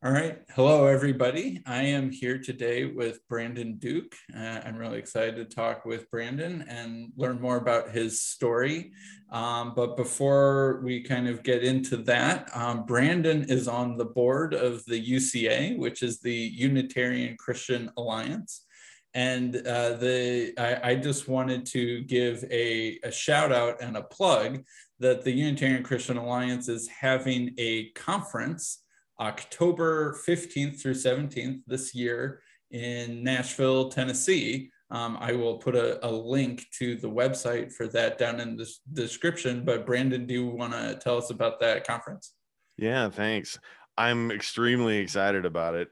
All right. Hello, everybody. I am here today with Brandon Duke. I'm really excited to talk with Brandon and learn more about his story. But before we kind of get into that, Brandon is on the board of the UCA, which is the Unitarian Christian Alliance. And I just wanted to give a shout out and a plug that the Unitarian Christian Alliance is having a conference October 15th through 17th this year in Nashville, Tennessee. I will put a link to the website for that down in the description, but Brandon, do you want to tell us about that conference? Yeah, thanks. I'm extremely excited about it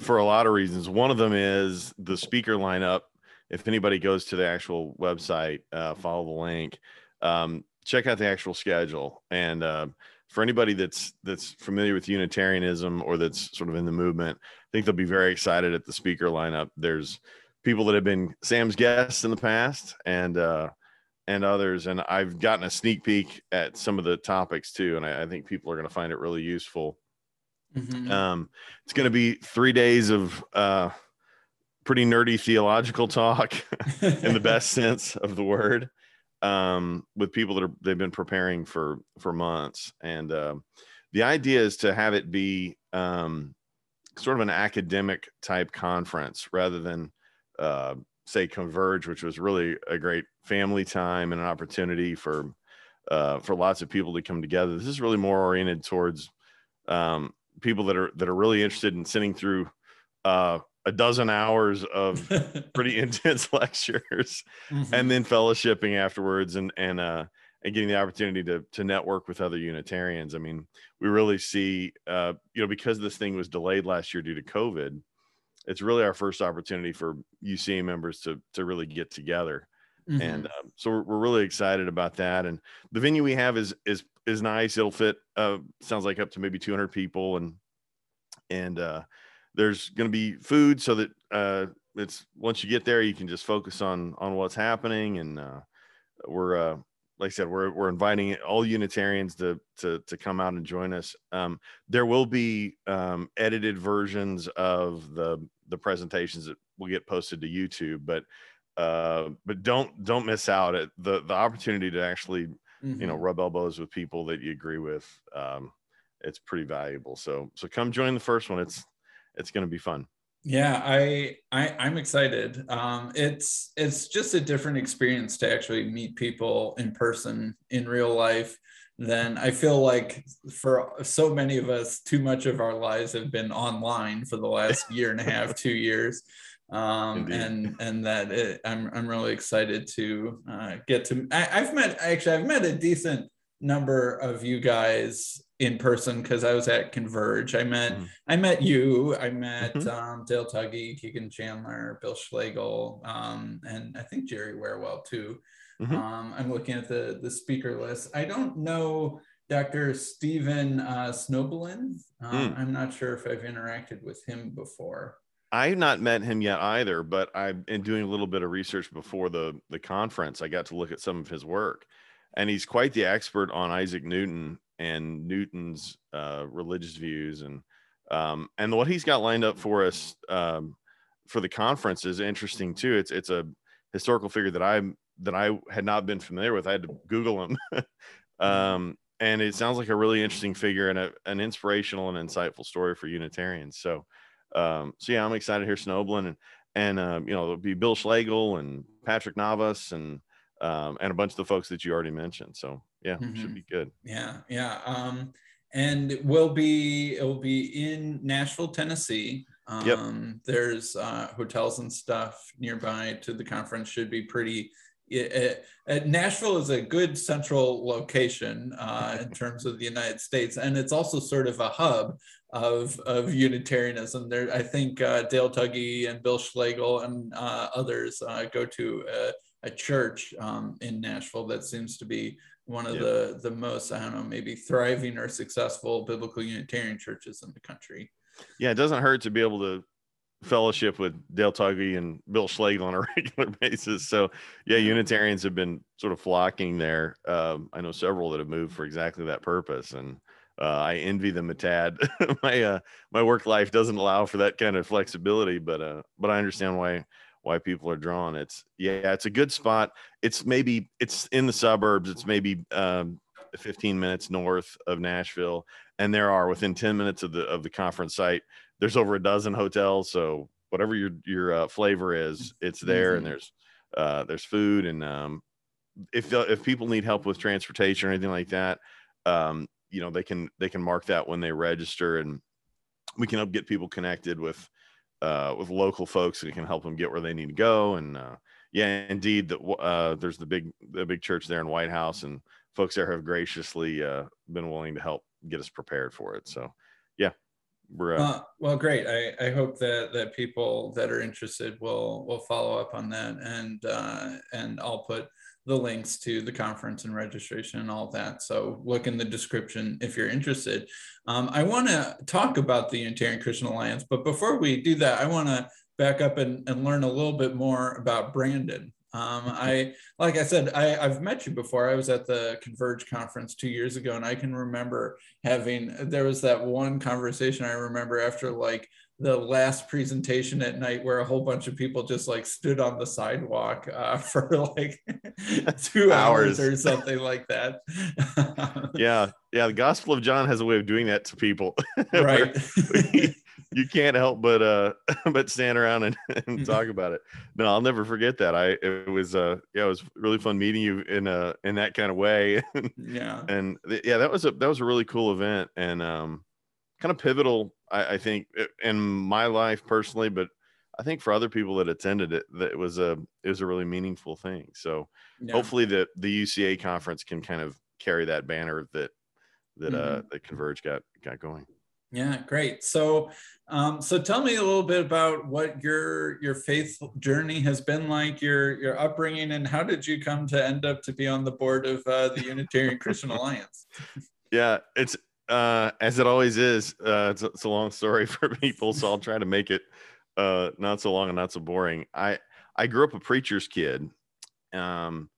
for a lot of reasons. One of them is the speaker lineup. If anybody goes to the actual website, follow the link, check out the actual schedule. And for anybody that's familiar with Unitarianism or that's sort of in the movement, I think they'll be very excited at the speaker lineup. There's people that have been Sam's guests in the past and others. And I've gotten a sneak peek at some of the topics too. And I think people are going to find it really useful. Mm-hmm. It's going to be 3 days of pretty nerdy theological talk in the best sense of the word. With people that they've been preparing for months. And the idea is to have it be sort of an academic type conference rather than say Converge, which was really a great family time and an opportunity for lots of people to come together. This is really more oriented towards people that are really interested in sitting through a dozen hours of pretty intense lectures, mm-hmm. and then fellowshipping afterwards, and getting the opportunity to network with other Unitarians. I mean, we really see, because this thing was delayed last year due to COVID, it's really our first opportunity for UCA members to really get together, mm-hmm. and so we're really excited about that. And the venue we have is nice. It'll fit sounds like up to maybe 200 people, and there's going to be food so that it's once you get there, you can just focus on what's happening. And we're like I said, we're inviting all Unitarians to come out and join us. There will be edited versions of the presentations that will get posted to YouTube, but don't miss out at the opportunity to actually, mm-hmm. Rub elbows with people that you agree with. It's pretty valuable. So come join the first one. It's going to be fun. Yeah, I'm excited. It's just a different experience to actually meet people in person in real life than I feel like for so many of us, too much of our lives have been online for the last year and a half, 2 years. And that I'm really excited to get to, I've met a decent number of you guys in person because I was at Converge. I met mm-hmm. Dale Tuggy, Keegan Chandler, Bill Schlegel, and I think Jerry Werewolf too. Mm-hmm. I'm looking at the speaker list. I don't know Dr. Stephen Snobelen. I'm not sure if I've interacted with him before. I've not met him yet either, but I've been doing a little bit of research before the conference. I got to look at some of his work, and he's quite the expert on Isaac Newton and Newton's religious views, and what he's got lined up for us for the conference is interesting too. It's a historical figure that I had not been familiar with. I had to Google him, and it sounds like a really interesting figure and an inspirational and insightful story for Unitarians. So yeah, I'm excited to hear Snobelen and there'll be Bill Schlegel and Patrick Navas and a bunch of the folks that you already mentioned. So yeah, mm-hmm. should be good. Yeah. And it'll be in Nashville, Tennessee. Yep. There's hotels and stuff nearby to the conference. Should be pretty. Nashville is a good central location in terms of the United States, and it's also sort of a hub of Unitarianism. There, I think Dale Tuggy and Bill Schlegel and others go to a church in Nashville that seems to be one of the most, I don't know, maybe thriving or successful biblical Unitarian churches in the country. Yeah, it doesn't hurt to be able to fellowship with Dale Tuggy and Bill Schlegel on a regular basis. So yeah, Unitarians have been sort of flocking there. I know several that have moved for exactly that purpose, and I envy them a tad. My work life doesn't allow for that kind of flexibility, but I understand why people are drawn. It's a good spot. It's in the suburbs. It's maybe 15 minutes north of Nashville, and there are, within 10 minutes of the conference site, there's over a dozen hotels. So whatever your flavor is, it's there. And there's food, and if people need help with transportation or anything like that, they can mark that when they register, and we can help get people connected with local folks who can help them get where they need to go. And there's the big church there in White House, and folks there have graciously been willing to help get us prepared for it. So yeah, we're well, great. I hope that people that are interested will follow up on that, and I'll put the links to the conference and registration and all that. So look in the description if you're interested. I want to talk about the Unitarian Christian Alliance, but before we do that, I want to back up and learn a little bit more about Brandon. Like I said, I've met you before. I was at the Converge conference 2 years ago, and I can remember there was that one conversation I remember after like the last presentation at night where a whole bunch of people just like stood on the sidewalk for like 2 hours or something like that. Yeah. The Gospel of John has a way of doing that to people. Right. You can't help but stand around and talk about it. No, I'll never forget that. It was really fun meeting you in that kind of way. Yeah. And that was a really cool event, and kind of pivotal, I think, in my life personally, but I think for other people that attended it, that it was a really meaningful thing. So hopefully the UCA conference can kind of carry that banner that Converge got going. Yeah, great. So, so tell me a little bit about what your faith journey has been like, your upbringing, and how did you come to end up to be on the board of the Unitarian Christian Alliance? Yeah, it's as it always is. It's a long story for people, so I'll try to make it not so long and not so boring. I grew up a preacher's kid, and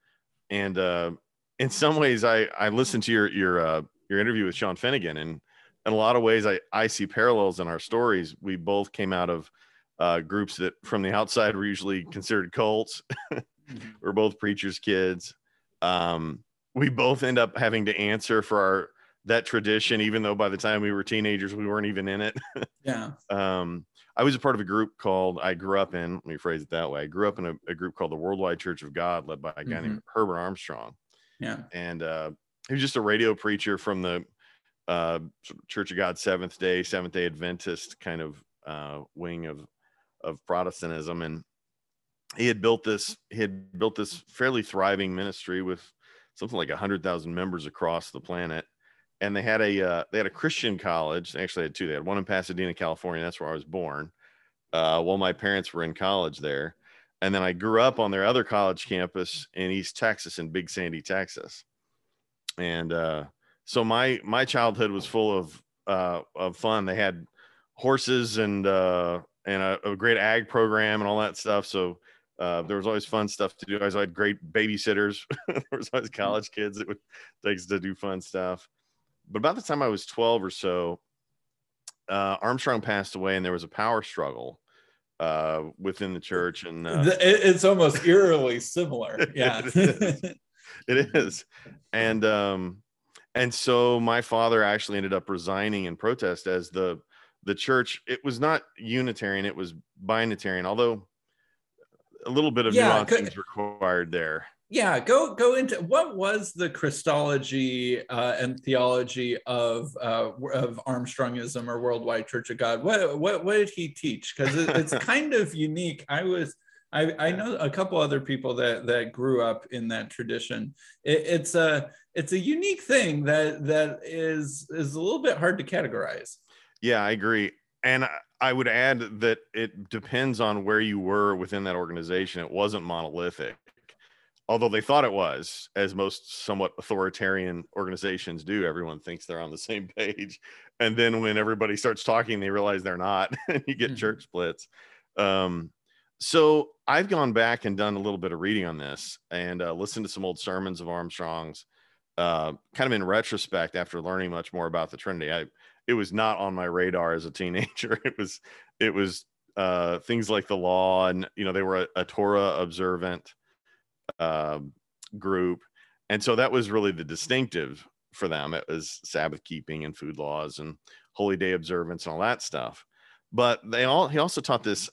in some ways, I listened to your interview with Sean Finnegan, and in a lot of ways, I see parallels in our stories. We both came out of groups that from the outside were usually considered cults. We're both preachers' kids. We both end up having to answer for that tradition, even though by the time we were teenagers, we weren't even in it. Yeah. I was a part of a group called, let me phrase it that way. I grew up in a group called the Worldwide Church of God, led by a guy named Herbert Armstrong. Yeah. And he was just a radio preacher from the Church of God Seventh-day Adventist kind of wing of Protestantism, and he had built this fairly thriving ministry with something like 100,000 members across the planet, and they had a Christian college. They actually had two. They had one in Pasadena, California. That's where I was born, while my parents were in college there, and then I grew up on their other college campus in East Texas, in Big Sandy, Texas, and so my childhood was full of fun. They had horses and a great ag program and all that stuff. So there was always fun stuff to do. I always had great babysitters. There was always college kids that would take us to do fun stuff. But about the time I was 12 or so, Armstrong passed away, and there was a power struggle within the church. And it's almost eerily similar. Yeah, it is. And so my father actually ended up resigning in protest as the church. It was not Unitarian; it was binitarian, although a little bit of nuance is required there. Yeah, go into what was the Christology and theology of Armstrongism or Worldwide Church of God? What did he teach? Because it's kind of unique. I know a couple other people that grew up in that tradition. It's a unique thing that is a little bit hard to categorize. Yeah, I agree. And I would add that it depends on where you were within that organization. It wasn't monolithic, although they thought it was, as most somewhat authoritarian organizations do. Everyone thinks they're on the same page, and then when everybody starts talking, they realize they're not. You get church splits. So I've gone back and done a little bit of reading on this, and listened to some old sermons of Armstrong's, kind of in retrospect, after learning much more about the Trinity, it was not on my radar as a teenager. It was things like the law, and, you know, they were a Torah observant group. And so that was really the distinctive for them. It was Sabbath keeping and food laws and holy day observance and all that stuff. But he also taught this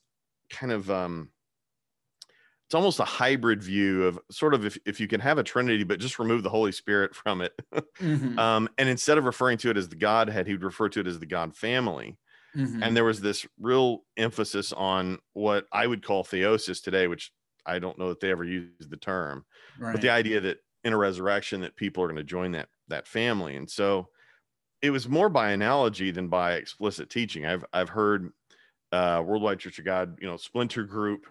kind of, it's almost a hybrid view of sort of if you can have a Trinity, but just remove the Holy Spirit from it. Mm-hmm. And instead of referring to it as the Godhead, he'd refer to it as the God family. Mm-hmm. And there was this real emphasis on what I would call theosis today, which I don't know that they ever used the term, right. But the idea that in a resurrection that people are going to join that family. And so it was more by analogy than by explicit teaching. I've heard Worldwide Church of God, you know, splinter group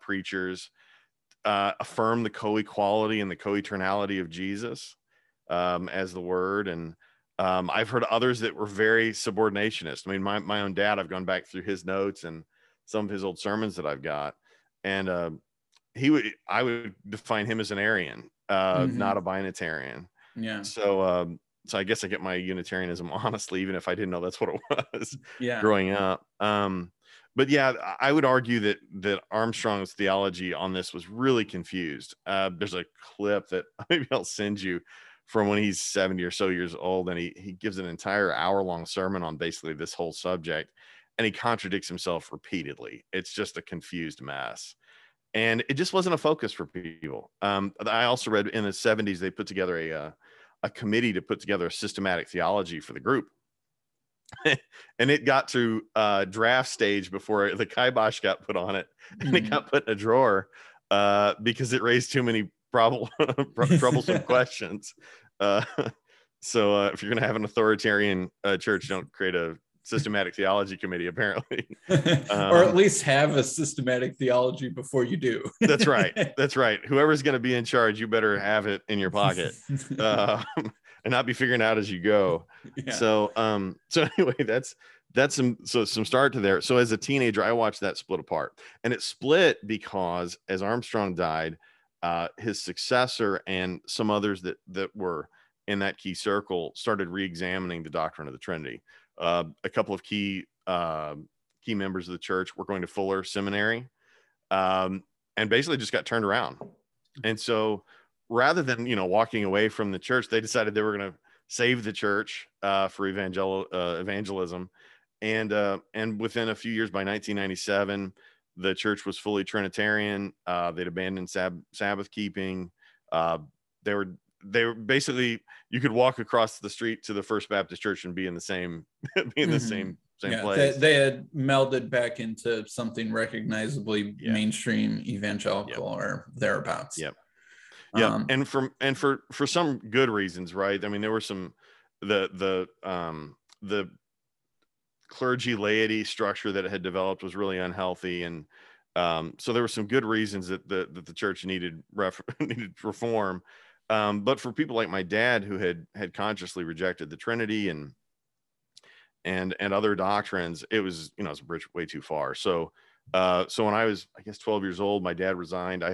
preachers affirm the co-equality and the co-eternality of Jesus as the Word. And I've heard others that were very subordinationist. I mean, my own dad, I've gone back through his notes and some of his old sermons that I've got. And I would define him as an Aryan, not a Binitarian. Yeah. So I guess I get my Unitarianism, honestly, even if I didn't know that's what it was growing up. But yeah, I would argue that Armstrong's theology on this was really confused. There's a clip that maybe I'll send you from when he's 70 or so years old, and he gives an entire hour-long sermon on basically this whole subject, and he contradicts himself repeatedly. It's just a confused mess. And it just wasn't a focus for people. I also read in the 70s, they put together a committee to put together a systematic theology for the group. And it got to draft stage before the kibosh got put on it. And it got put in a drawer because it raised too many troublesome questions. So if you're going to have an authoritarian church, don't create a systematic theology committee, apparently. Or at least have a systematic theology before you do. That's right. Whoever's going to be in charge, you better have it in your pocket and not be figuring out as you go. Yeah. So anyway, that's some start to there. So as a teenager, I watched that split apart, and it split because as Armstrong died, his successor and some others that were in that key circle started re-examining the doctrine of the Trinity. A couple of key members of the church were going to Fuller Seminary, and basically just got turned around. And so rather than, you know, walking away from the church, they decided they were going to save the church for evangelism. And within a few years, by 1997, the church was fully Trinitarian. They'd abandoned Sabbath keeping. They were basically, you could walk across the street to the First Baptist Church and be in the same place. They had melded back into something recognizably mainstream evangelical or thereabouts. Yep. Yeah. And for some good reasons, right? I mean, there were some, the clergy laity structure that it had developed was really unhealthy. And so there were some good reasons that the church needed reform. But for people like my dad, who had consciously rejected the Trinity and other doctrines, it was, you know, it's a bridge way too far. So when I was, I guess, 12 years old, my dad resigned.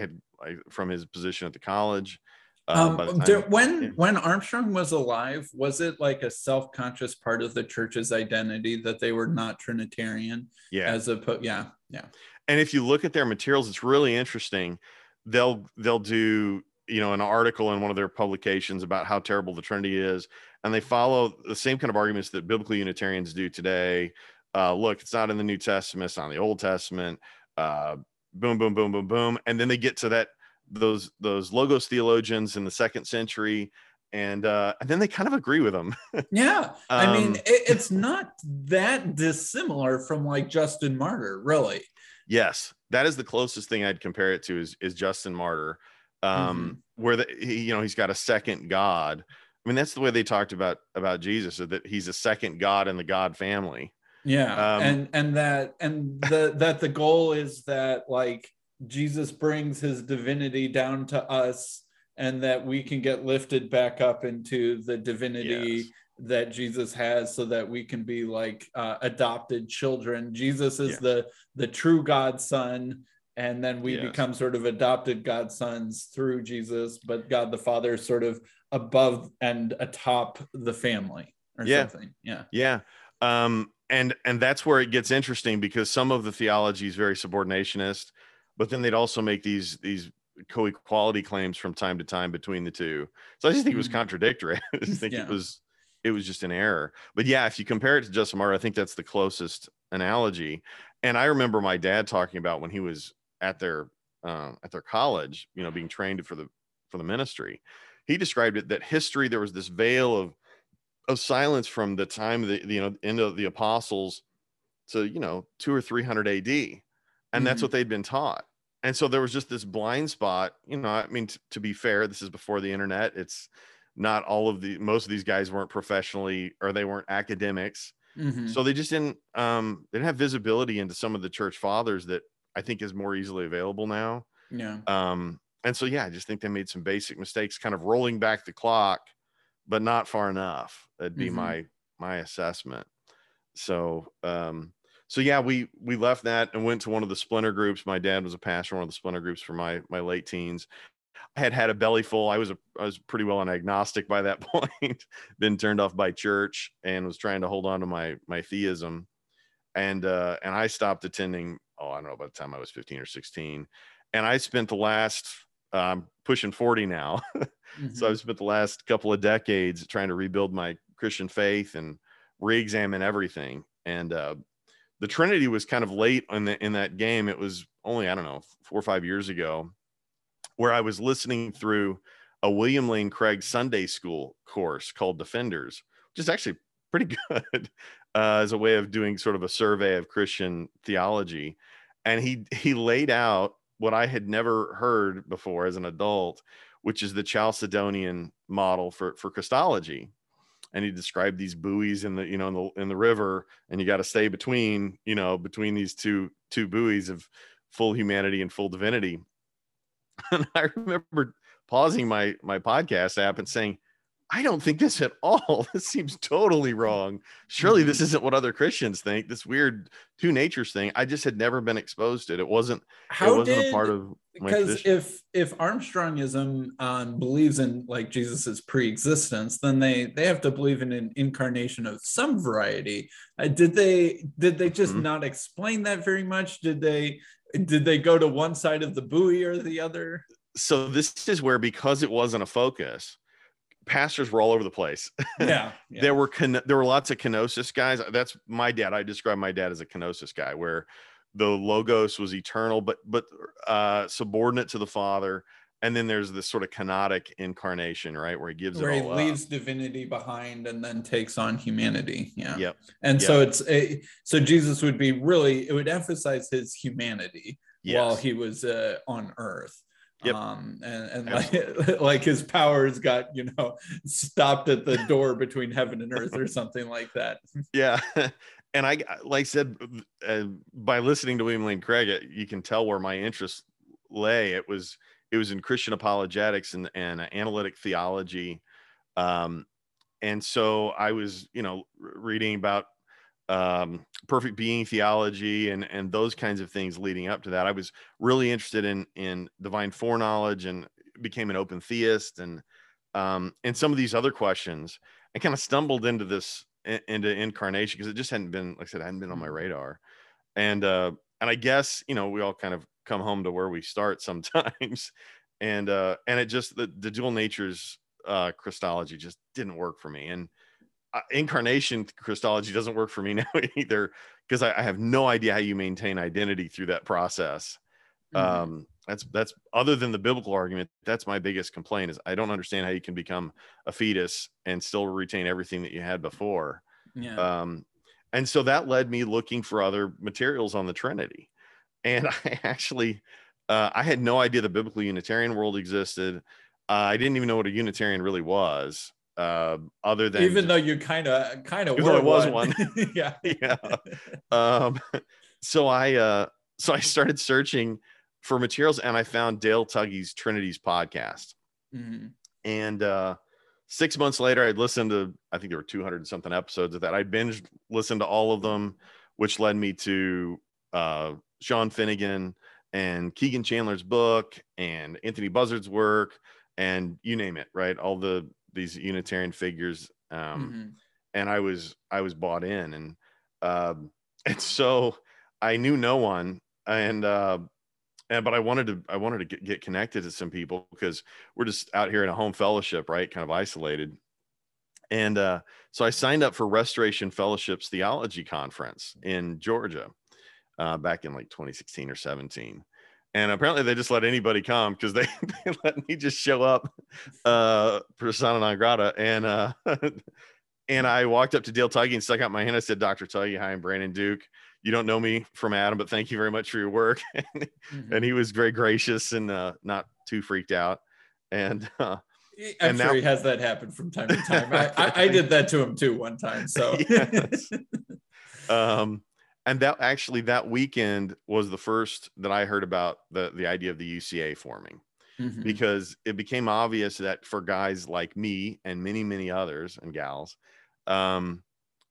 From his position at the college. When Armstrong was alive, was it like a self-conscious part of the church's identity that they were not Trinitarian? Yeah. And if you look at their materials, it's really interesting. They'll do, you know, an article in one of their publications about how terrible the Trinity is, and they follow the same kind of arguments that biblical Unitarians do today. Look, it's not in the New Testament, it's not in the Old Testament. Boom, boom, boom, boom, boom. And then they get to those Logos theologians in the 2nd century. And then they kind of agree with them. Yeah. I mean, it's not that dissimilar from like Justin Martyr, really. Yes. That is the closest thing I'd compare it to is Justin Martyr. Where he's got a second God. I mean, that's the way they talked about Jesus, so that he's a second God in the God family. Yeah. And the goal is that like Jesus brings his divinity down to us, and that we can get lifted back up into the divinity that Jesus has, so that we can be like adopted children. Jesus is the true Godson. And then we become sort of adopted godsons through Jesus, but God the Father sort of above and atop the family or something. Yeah. And that's where it gets interesting, because some of the theology is very subordinationist, but then they'd also make these co-equality claims from time to time between the two. So I just think it was contradictory. I just think it was just an error. But yeah, if you compare it to Justin Martyr, I think that's the closest analogy. And I remember my dad talking about when he was at their college, you know, being trained for the ministry, he described it that history, there was this veil of silence from the time of the end of the apostles to, 200 or 300 AD. And that's what they'd been taught. And so there was just this blind spot, I mean, to be fair, this is before the internet. It's not most of these guys weren't professionally, or they weren't academics. So they just didn't have visibility into some of the church fathers that I think is more easily available now. Yeah. And so, I just think they made some basic mistakes, kind of rolling back the clock, but not far enough. That'd be my assessment. So, we left that and went to one of the splinter groups. My dad was a pastor in one of the splinter groups for my late teens. I had a belly full. I was pretty well an agnostic by that point. Been turned off by church and was trying to hold on to my theism. And I stopped attending, I don't know, by the time I was 15 or 16. And I spent the last, I'm pushing 40 now. So I've spent the last couple of decades trying to rebuild my Christian faith and re-examine everything. And the Trinity was kind of late in that game. It was only, 4 or 5 years ago, where I was listening through a William Lane Craig Sunday school course called Defenders, which is actually pretty good as a way of doing sort of a survey of Christian theology. And he laid out what I had never heard before as an adult, which is the Chalcedonian model for Christology. And he described these buoys in the river, and you got to stay between these two buoys of full humanity and full divinity. And I remember pausing my podcast app and saying, I don't think this at all. This seems totally wrong. Surely this isn't what other Christians think. This weird two natures thing. I just had never been exposed to it. It wasn't a part of my tradition. Because if Armstrongism believes in like Jesus's pre-existence, then they have to believe in an incarnation of some variety. Did they just not explain that very much? Did they go to one side of the buoy or the other? So this is where, because it wasn't a focus, pastors were all over the place. Yeah. There were lots of Kenosis guys. That's my dad. I describe my dad as a Kenosis guy, where the Logos was eternal, but subordinate to the Father. And then there's this sort of kenotic incarnation, right? Where he gives it all up. Where he leaves divinity behind and then takes on humanity. Yeah. Yep. And so so Jesus would be it would emphasize his humanity while he was on earth. Yep. And like his powers got, stopped at the door between heaven and earth or something like that. Yeah. And I, like I said, by listening to William Lane Craig, you can tell where my interest lay. It was in Christian apologetics and analytic theology. And so I was, reading about perfect being theology and those kinds of things leading up to that. I was really interested in divine foreknowledge and became an open theist and some of these other questions. I kind of stumbled into incarnation because it just hadn't been, like I said, on my radar. And I guess, we all kind of come home to where we start sometimes. And it just, the dual natures Christology just didn't work for me. And incarnation Christology doesn't work for me now either, because I have no idea how you maintain identity through that process. That's other than the biblical argument. That's my biggest complaint, is I don't understand how you can become a fetus and still retain everything that you had before. Yeah. And so that led me looking for other materials on the Trinity. And I actually, I had no idea the biblical Unitarian world existed. I didn't even know what a Unitarian really was. Other than, even though you kind of was one. yeah. So I started searching for materials, and I found Dale Tuggy's Trinity's podcast. And 6 months later, I'd listened to, I think there were 200 and something episodes of that. I binge listened to all of them, which led me to Sean Finnegan and Keegan Chandler's book and Anthony Buzzard's work. And you name it, right? All the these Unitarian figures. And I was bought in, and so I knew no one, and but I wanted to get connected to some people, because we're just out here in a home fellowship, right? Kind of isolated. And so I signed up for Restoration Fellowship's Theology Conference in Georgia back in like 2016 or 17. And apparently they just let anybody come, because they let me just show up, persona non grata. And and I walked up to Dale Tuggy and stuck out my hand. I said, "Dr. Tuggy, hi, I'm Brandon Duke. You don't know me from Adam, but thank you very much for your work." And he was very gracious and not too freaked out. And I'm sure he has that happen from time to time. I did that to him too one time. So, yes. And that weekend was the first that I heard about the idea of the UCA forming, because it became obvious that for guys like me and many others and gals,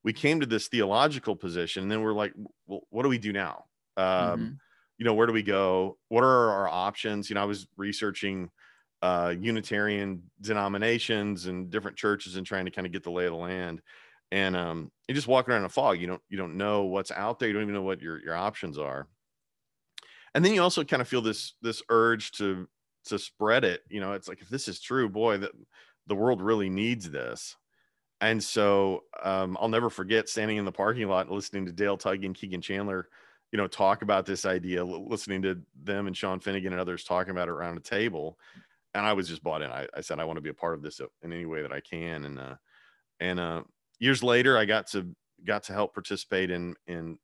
we came to this theological position, and then we're like, well, what do we do now? You know, where do we go? What are our options? You know, I was researching Unitarian denominations and different churches and trying to kind of get the lay of the land. And you just walking around in a fog. You don't know what's out there. You don't even know what your options are. And then you also kind of feel this urge to spread it. You know, it's like, if this is true, boy, that the world really needs this. And so I'll never forget standing in the parking lot and listening to Dale Tuggy and Keegan Chandler, you know, talk about this idea, listening to them and Sean Finnegan and others talking about it around a table. And I was just bought in. I said, I want to be a part of this in any way that I can. And years later, I got to help participate in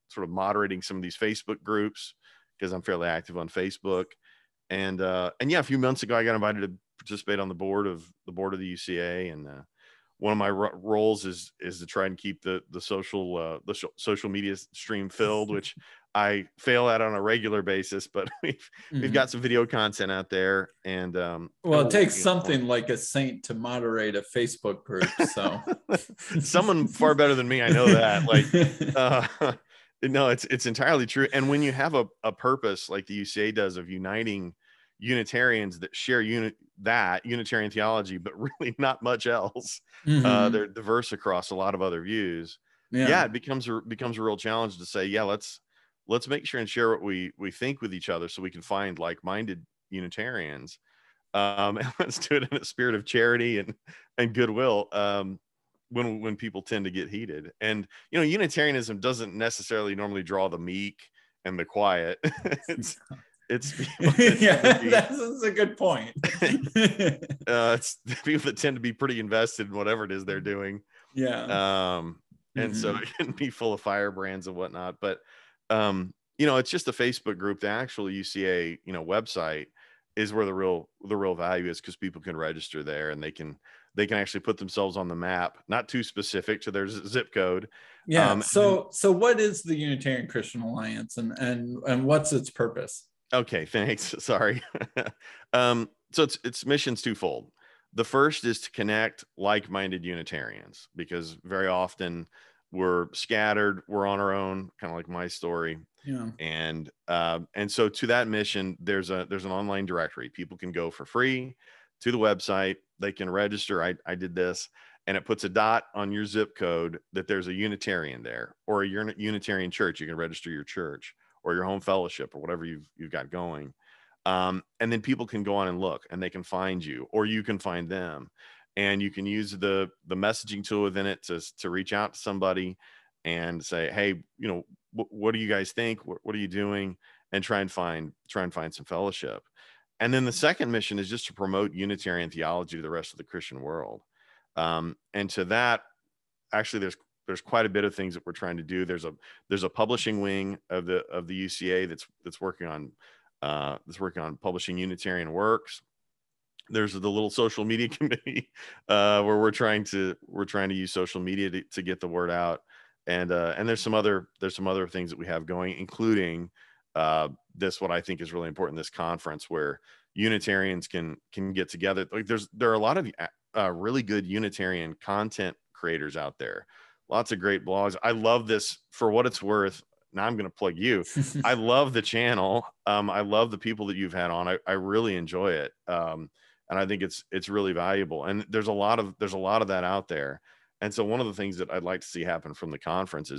sort of moderating some of these Facebook groups, because I'm fairly active on Facebook. And yeah, a few months ago, I got invited to participate on the board of the UCA. And one of my roles is to try and keep the social media stream filled, which I fail at on a regular basis, but we've got some video content out there. And well, it takes something like a saint to moderate a Facebook group. So someone far better than me, I know that. Like, no, it's entirely true. And when you have a purpose like the UCA does of uniting Unitarians that share Unitarian theology, but really not much else, they're diverse across a lot of other views. Yeah, it becomes a real challenge to say, yeah, let's make sure and share what we think with each other, so we can find like-minded Unitarians. And let's do it in a spirit of charity and goodwill when people tend to get heated. And, you know, Unitarianism doesn't necessarily normally draw the meek and the quiet. It's yeah, that's a good point. It's the people that tend to be pretty invested in whatever it is they're doing. Yeah. And so it can be full of firebrands and whatnot, but you know, it's just a Facebook group. The actual UCA, you know, website is where the real value is, because people can register there and they can actually put themselves on the map, not too specific to their zip code. Yeah. So what is the Unitarian Christian Alliance, and what's its purpose? Okay, thanks. Sorry. So its mission's twofold. The first is to connect like-minded Unitarians, because very often we're scattered, we're on our own, kind of like my story. Yeah. And so to that mission, there's an online directory. People can go for free to the website. They can register. I did this, and it puts a dot on your zip code that there's a Unitarian there, or a Unitarian church. You can register your church or your home fellowship or whatever you've got going. And then people can go on and look, and they can find you, or you can find them. And you can use the messaging tool within it to reach out to somebody and say, hey, you know, what do you guys think? What are you doing? And try and find some fellowship. And then the second mission is just to promote Unitarian theology to the rest of the Christian world. And to that, actually, there's quite a bit of things that we're trying to do. There's a publishing wing of the UCA that's working on publishing Unitarian works. There's the little social media committee where we're trying to use social media to get the word out, and there's some other things that we have going, including this, what I think is really important, this conference where Unitarians can get together. Like there are a lot of really good Unitarian content creators out there, lots of great blogs. I love this for what it's worth. Now I'm going to plug you. I love the channel. I love the people that you've had on. I really enjoy it. And I think it's really valuable. And there's a lot of that out there. And so one of the things that I'd like to see happen from the conference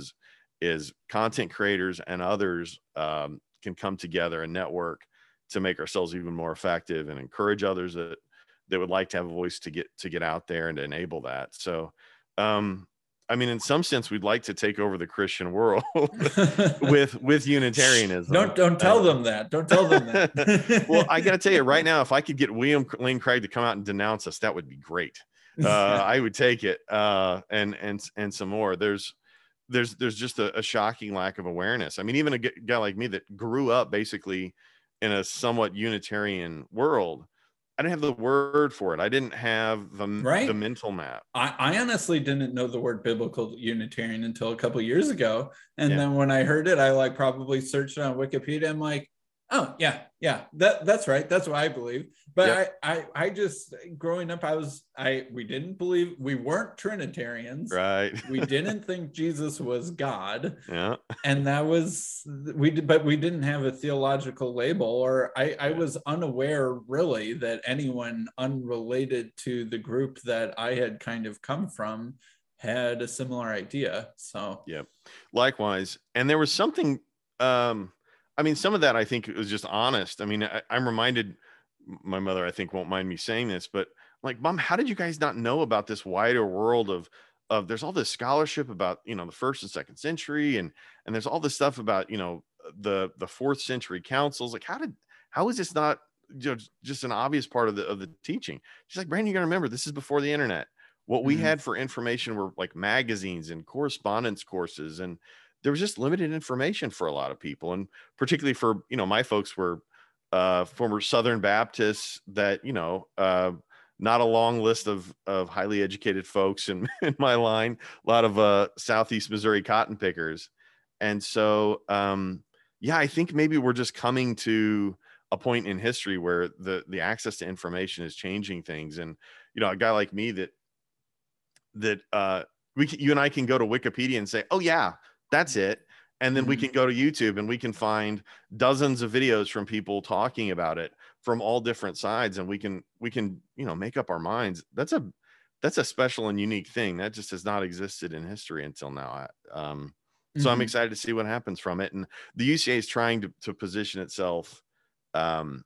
is content creators and others can come together and network to make ourselves even more effective and encourage others that would like to have a voice to get out there and to enable that. So, I mean, in some sense, we'd like to take over the Christian world with Unitarianism. Don't tell them that. Don't tell them that. Well, I got to tell you right now, if I could get William Lane Craig to come out and denounce us, that would be great. I would take it. And some more. There's just a shocking lack of awareness. I mean, even a guy like me that grew up basically in a somewhat Unitarian world, I didn't have the word for it. I didn't have the mental map. I honestly didn't know the word biblical Unitarian until a couple of years ago. And then when I heard it, I probably searched it on Wikipedia. I'm like, oh yeah, that's right. That's what I believe. But yep. I just, growing up, we didn't believe, we weren't Trinitarians. Right. We didn't think Jesus was God. Yeah. And but we didn't have a theological label, or I was unaware really that anyone unrelated to the group that I had kind of come from had a similar idea. So yeah, likewise. And there was something, I mean, some of that I think was just honest. I mean, I'm reminded, my mother, I think, won't mind me saying this, but like, Mom, how did you guys not know about this wider world of there's all this scholarship about, the 1st and 2nd century. And there's all this stuff about, the 4th century councils. Like, how is this not just an obvious part of the teaching? She's like, Brandon, you got to remember, this is before the internet. What we had for information were like magazines and correspondence courses, and there was just limited information for a lot of people. And particularly for, my folks were former Southern Baptists that, not a long list of highly educated folks in my line, a lot of Southeast Missouri cotton pickers. And so, I think maybe we're just coming to a point in history where the access to information is changing things. And, a guy like me that you and I can go to Wikipedia and say, oh yeah, that's it. And then we can go to YouTube and we can find dozens of videos from people talking about it from all different sides. And we can, make up our minds. That's a special and unique thing that just has not existed in history until now. So I'm excited to see what happens from it. And the UCA is trying to position itself, to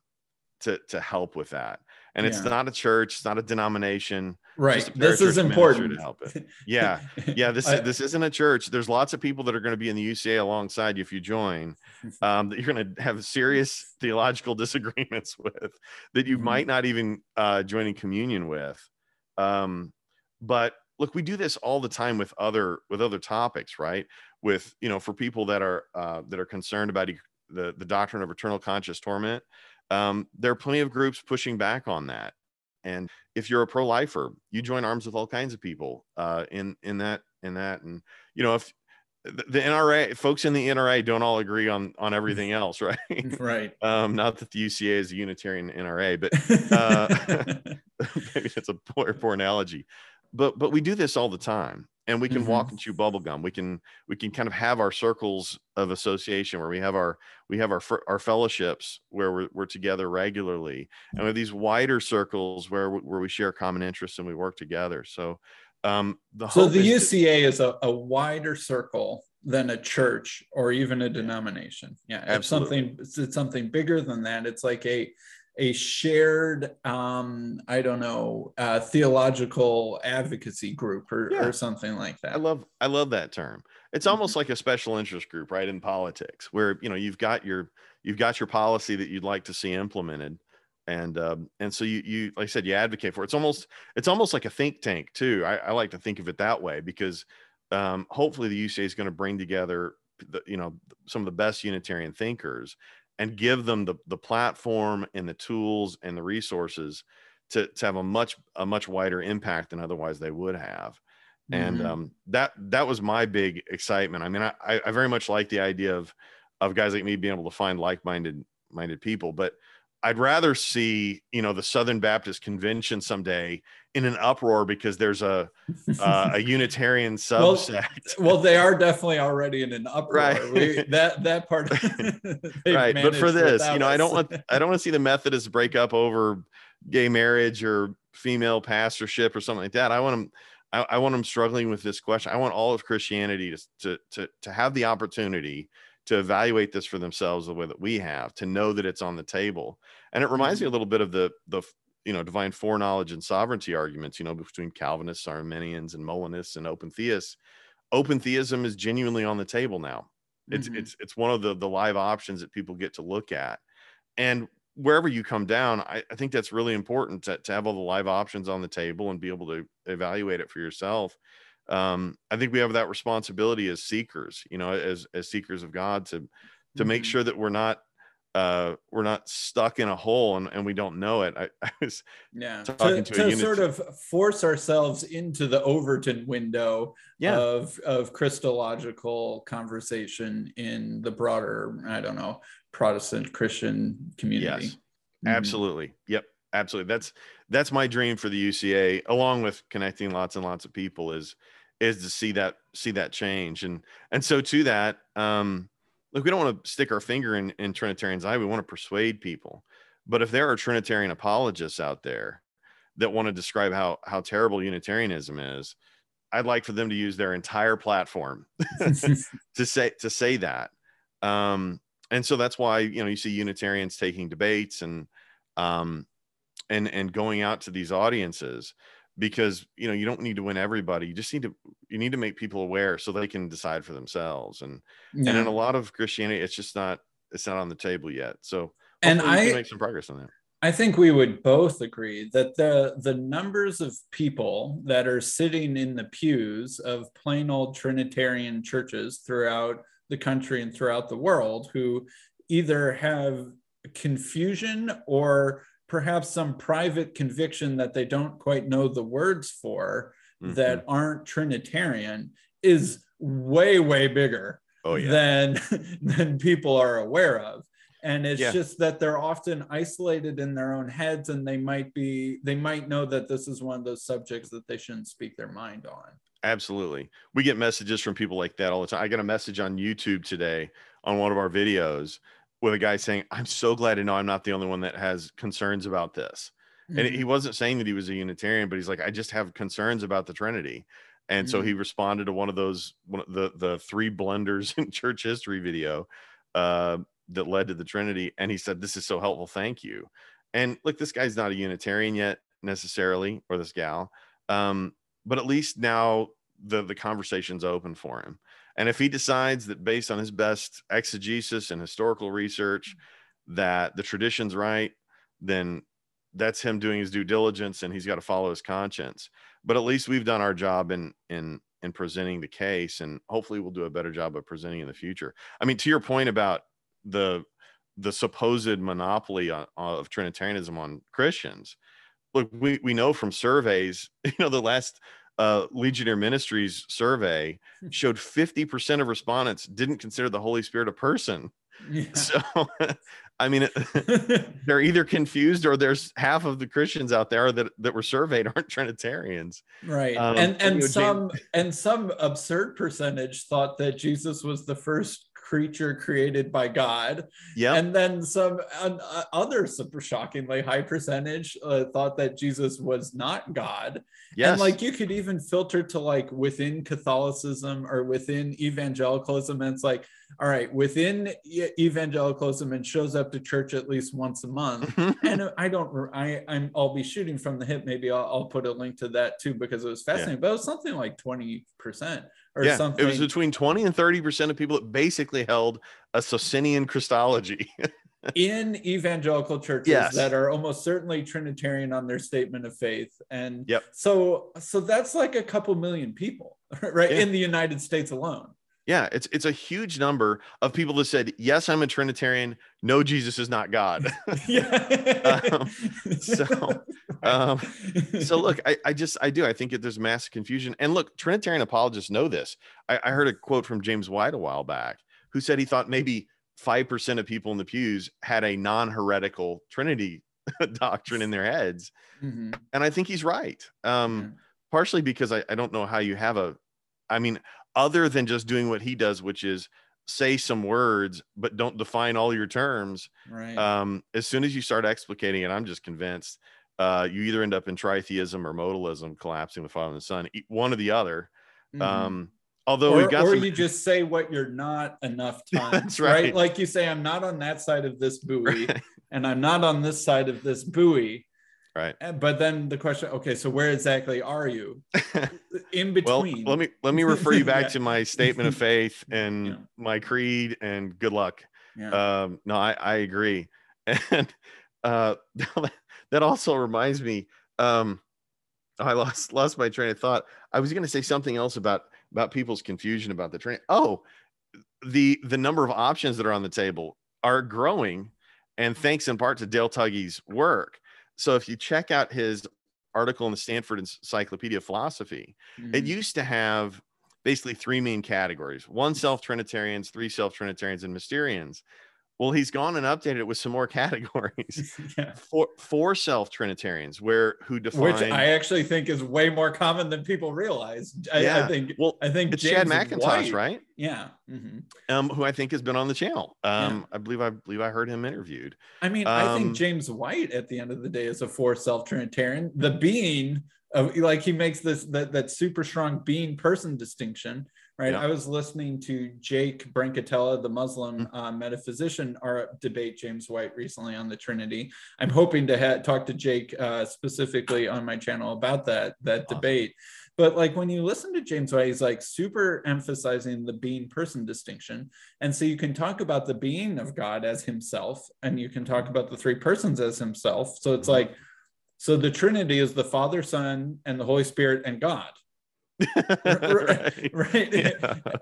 help with that. And it's not a church, it's not a denomination. Right. This is important to help it. Yeah. Yeah. This isn't a church. There's lots of people that are going to be in the UCA alongside you if you join, that you're going to have serious theological disagreements with, that you might not even join in communion with. But look, we do this all the time with other topics, right? With, for people that are concerned about the doctrine of eternal conscious torment. There are plenty of groups pushing back on that. And if you're a pro-lifer, you join arms with all kinds of people in that. And, if the NRA, folks in the NRA don't all agree on everything else, right? Right. Not that the UCA is a Unitarian NRA, but maybe that's a poor analogy. But we do this all the time. And we can walk and chew bubblegum. We can kind of have our circles of association where we have our fellowships where we're together regularly, and we have these wider circles where we share common interests and we work together. So the UCA is a wider circle than a church or even a denomination. Yeah, absolutely. It's something bigger than that. It's like a shared, theological advocacy group or something like that. I love that term. It's almost like a special interest group, right? In politics where, you've got your policy that you'd like to see implemented. And so you, like I said, you advocate for it. It's almost like a think tank too. I like to think of it that way because, hopefully the UCA is going to bring together some of the best Unitarian thinkers and give them the platform and the tools and the resources to have a much wider impact than otherwise they would have. And that was my big excitement. I mean, I very much like the idea of guys like me being able to find like-minded people, but I'd rather see, the Southern Baptist Convention someday in an uproar because there's a Unitarian subsect. Well, they are definitely already in an uproar. Right. That part. Right. But for this, I don't want to see the Methodists break up over gay marriage or female pastorship or something like that. I want them, I want them struggling with this question. I want all of Christianity to have the opportunity to evaluate this for themselves the way that we have, to know that it's on the table. And it reminds me a little bit of the divine foreknowledge and sovereignty arguments, between Calvinists, Arminians, and Molinists and open theists. Open theism is genuinely on the table now. It's mm-hmm. it's one of the live options that people get to look at. And wherever you come down, I think that's really important to have all the live options on the table and be able to evaluate it for yourself. I think we have that responsibility as seekers, as seekers of God, to make sure that we're not stuck in a hole and we don't know it. I was talking to sort of force ourselves into the Overton window of Christological conversation in the broader, Protestant Christian community. Yes, absolutely. Mm-hmm. Yep, absolutely. That's my dream for the UCA, along with connecting lots and lots of people, is to see that change. And so to that, look, we don't want to stick our finger in Trinitarian's eye. We want to persuade people. But if there are Trinitarian apologists out there that want to describe how terrible Unitarianism is, I'd like for them to use their entire platform to say that. And so that's why, you see Unitarians taking debates and going out to these audiences, because, you don't need to win everybody. You just need to make people aware so they can decide for themselves. And in a lot of Christianity, it's just not on the table yet. So and I can make some progress on that. I think we would both agree that the numbers of people that are sitting in the pews of plain old Trinitarian churches throughout the country and throughout the world who either have confusion or perhaps some private conviction that they don't quite know the words for, mm-hmm. that aren't Trinitarian, is way, way bigger than people are aware of. And it's just that they're often isolated in their own heads, and they might know that this is one of those subjects that they shouldn't speak their mind on. Absolutely. We get messages from people like that all the time. I got a message on YouTube today on one of our videos with a guy saying, "I'm so glad to know I'm not the only one that has concerns about this." Mm-hmm. And he wasn't saying that he was a Unitarian, but he's like, "I just have concerns about the Trinity." And so he responded to one of the three blunders in church history video that led to the Trinity. And he said, "This is so helpful. Thank you." And look, this guy's not a Unitarian yet necessarily, or this gal. But at least now the conversation's open for him. And if he decides that based on his best exegesis and historical research that the tradition's right, then that's him doing his due diligence, and he's got to follow his conscience. But at least we've done our job in presenting the case, and hopefully we'll do a better job of presenting in the future. I mean, to your point about the supposed monopoly of Trinitarianism on Christians, look, we know from surveys, the last Legionnaire Ministries survey showed 50% of respondents didn't consider the Holy Spirit a person. Yeah. So, I mean, they're either confused, or there's half of the Christians out there that were surveyed aren't Trinitarians. Right. Some absurd percentage thought that Jesus was the first creature created by God. Yeah. And then some other super shockingly high percentage thought that Jesus was not God. Yes. And you could even filter to within Catholicism or within evangelicalism. And it's all right, within evangelicalism, and shows up to church at least once a month. And I'll be shooting from the hip. Maybe I'll put a link to that too, because it was fascinating, but it was something like 20% or something. It was between 20 and 30% of people that basically held a Socinian Christology. In evangelical churches that are almost certainly Trinitarian on their statement of faith. And so that's a couple million people, right? Yeah. In the United States alone. Yeah, it's a huge number of people that said, "Yes, I'm a Trinitarian. No, Jesus is not God." So look, I think there's massive confusion. And look, Trinitarian apologists know this. I heard a quote from James White a while back, who said he thought maybe 5% of people in the pews had a non-heretical Trinity doctrine in their heads. Mm-hmm. And I think he's right. Partially because I don't know how you have other than just doing what he does, which is say some words, but don't define all your terms. Right. As soon as you start explicating it, I'm just convinced you either end up in tritheism or modalism, collapsing the Father and the Son, one or the other. Mm-hmm. Although you just say what you're not enough times. That's right. Like you say, I'm not on that side of this buoy, right, and I'm not on this side of this buoy. Right. But then the question, okay, so where exactly are you in between? Well, let me refer you back yeah. to my statement of faith and yeah. my creed and good luck. Yeah. No, I agree. And that also reminds me, I lost my train of thought. I was going to say something else about people's confusion about the Trinity. Oh, the number of options that are on the table are growing, and thanks in part to Dale Tuggy's work. So if you check out his article in the Stanford Encyclopedia of Philosophy, mm-hmm. it used to have basically three main categories: one self-Trinitarians, three self-Trinitarians, and Mysterians. Well, he's gone and updated it with some more categories yeah. for self-Trinitarians, who define, which I actually think is way more common than people realize. I think. Well, I think it's James Chad McIntosh, White, right? Yeah. Mm-hmm. Who I think has been on the channel. Yeah. I believe I heard him interviewed. I mean, I think James White, at the end of the day, is a for self-Trinitarian. The being of, like, he makes this that super strong being person distinction. Right. Yeah. I was listening to Jake Brancatelli, the Muslim metaphysician, our debate James White recently on the Trinity. I'm hoping to talk to Jake specifically on my channel about that awesome. Debate. But like, when you listen to James White, he's like super emphasizing the being person distinction. And so you can talk about the being of God as himself, and you can talk about the three persons as himself. So it's like, so the Trinity is the Father, Son, and the Holy Spirit, and God. right. Yeah.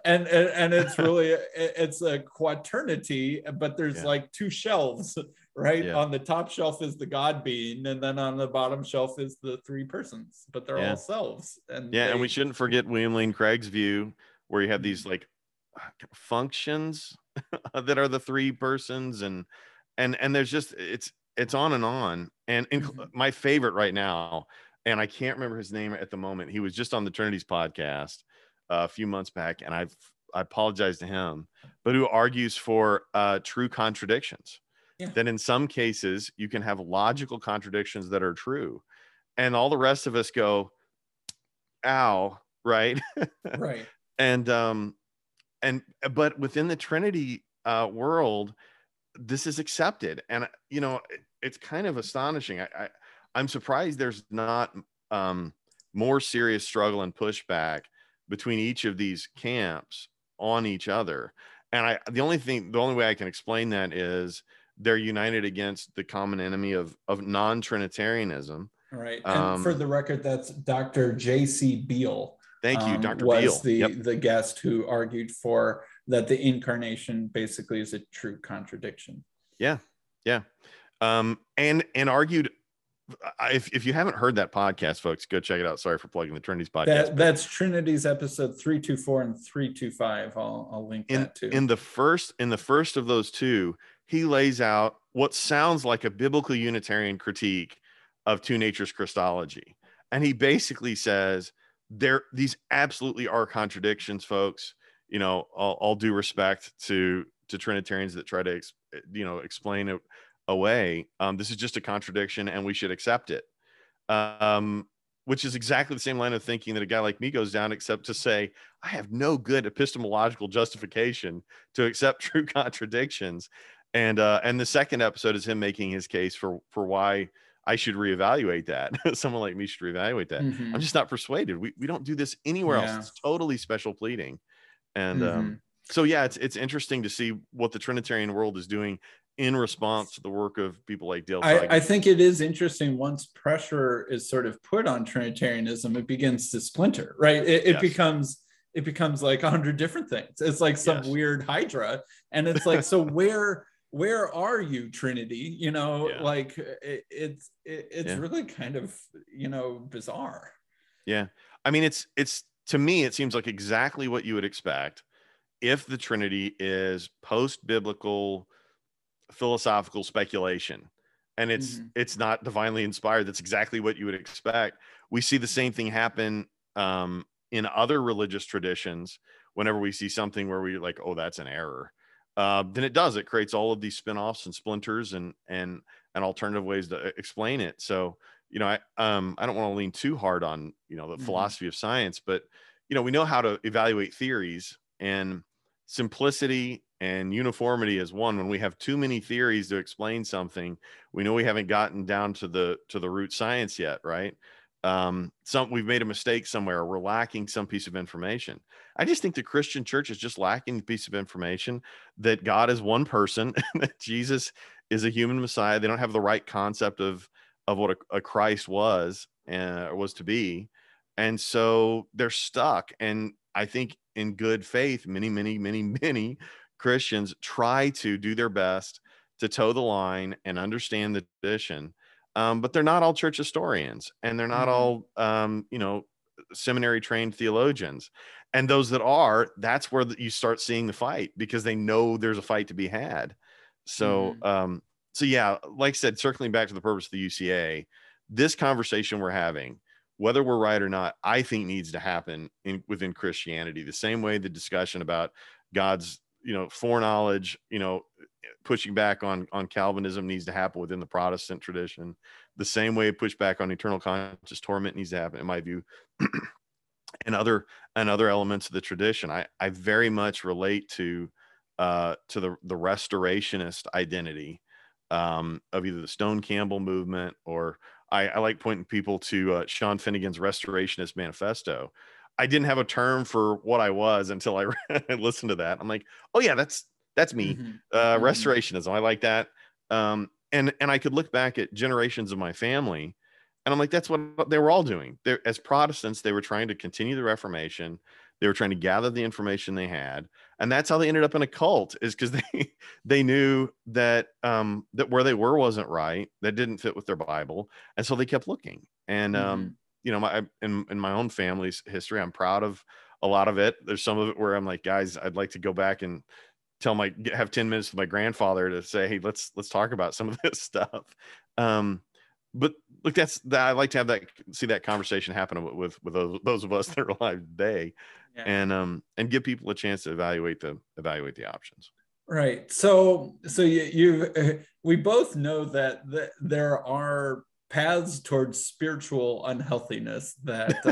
And it's really, it's a quaternity, but there's yeah. like two shelves, right? Yeah. On the top shelf is the God being, and then on the bottom shelf is the three persons, but they're yeah. all selves. And yeah, and we shouldn't forget William Lane Craig's view, where you have these like functions that are the three persons, and there's just it's on. And mm-hmm. my favorite right now, and I can't remember his name at the moment, he was just on the Trinity's podcast a few months back, and I apologize to him, but who argues for true contradictions. Yeah. That in some cases you can have logical contradictions that are true, and all the rest of us go, ow, right? Right. But within the Trinity world, this is accepted. And, you know, it's kind of astonishing. I'm surprised there's not more serious struggle and pushback between each of these camps on each other. And the only way I can explain that is they're united against the common enemy of non-Trinitarianism. Right. And for the record, that's Dr. J.C. Beale. Thank you, Dr. Beale. Was the guest who argued for that the incarnation basically is a true contradiction. Yeah. Yeah. And argued, if you haven't heard that podcast, folks, go check it out. Sorry for plugging the Trinity's podcast. That's Trinity's episode 324 and 325. I'll link that too. In the first of those two, he lays out what sounds like a biblical Unitarian critique of two natures Christology. And he basically says, these absolutely are contradictions, folks. You know, all due respect to Trinitarians that try to, you know, explain it away, this is just a contradiction and we should accept it, which is exactly the same line of thinking that a guy like me goes down, except to say I have no good epistemological justification to accept true contradictions. And the second episode is him making his case for why I should reevaluate that. Someone like me should reevaluate that. Mm-hmm. I'm just not persuaded. We don't do this anywhere yeah. else. It's totally special pleading. And mm-hmm. So yeah, it's interesting to see what the Trinitarian world is doing in response to the work of people like Dale Tuggy. I think it is interesting, once pressure is sort of put on Trinitarianism, it begins to splinter, right? It becomes like 100 different things. It's like some yes. weird hydra. And it's like, so where are you, Trinity? You know, yeah. like it's yeah. really kind of, you know, bizarre. Yeah. I mean, it's to me, it seems like exactly what you would expect if the Trinity is post-biblical philosophical speculation, and it's not divinely inspired. That's exactly what you would expect. We see the same thing happen in other religious traditions. Whenever we see something where we're like, oh, that's an error, then it creates all of these spin-offs and splinters and alternative ways to explain it. So you know, I don't want to lean too hard on, you know, the philosophy of science, but, you know, we know how to evaluate theories, and simplicity and uniformity is one. When we have too many theories to explain something, we know we haven't gotten down to the root science yet, right? We've made a mistake somewhere, or we're lacking some piece of information. I just think the Christian church is just lacking the piece of information that God is one person, that Jesus is a human Messiah. They don't have the right concept of what a Christ was and was to be. And so they're stuck. And I think in good faith, many Christians try to do their best to toe the line and understand the tradition. But they're not all church historians, and they're not all, you know, seminary trained theologians. And those that are, that's where you start seeing the fight, because they know there's a fight to be had. So, so yeah, like I said, circling back to the purpose of the UCA, this conversation we're having, whether we're right or not, I think needs to happen within Christianity, the same way the discussion about God's, you know, foreknowledge, you know, pushing back on Calvinism needs to happen within the Protestant tradition, the same way push back on eternal conscious torment needs to happen, in my view, and other elements of the tradition. I very much relate to the Restorationist identity of either the Stone Campbell movement, or I like pointing people to Sean Finnegan's Restorationist Manifesto. I didn't have a term for what I was until I listened to that. I'm like, oh yeah, that's me. Restorationism. I like that. And I could look back at generations of my family, and I'm like, that's what they were all doing. As Protestants, they were trying to continue the Reformation. They were trying to gather the information they had. And that's how they ended up in a cult, is because they knew that, that where they were wasn't right. That didn't fit with their Bible. And so they kept looking. And, you know, in my own family's history, I'm proud of a lot of it. There's some of it where I'm like, guys, I'd like to go back and have 10 minutes with my grandfather to say, hey, let's talk about some of this stuff. But look, I like to have that conversation happen with those of us that are alive today, and give people a chance to evaluate the options. Right. So we both know that there are paths towards spiritual unhealthiness that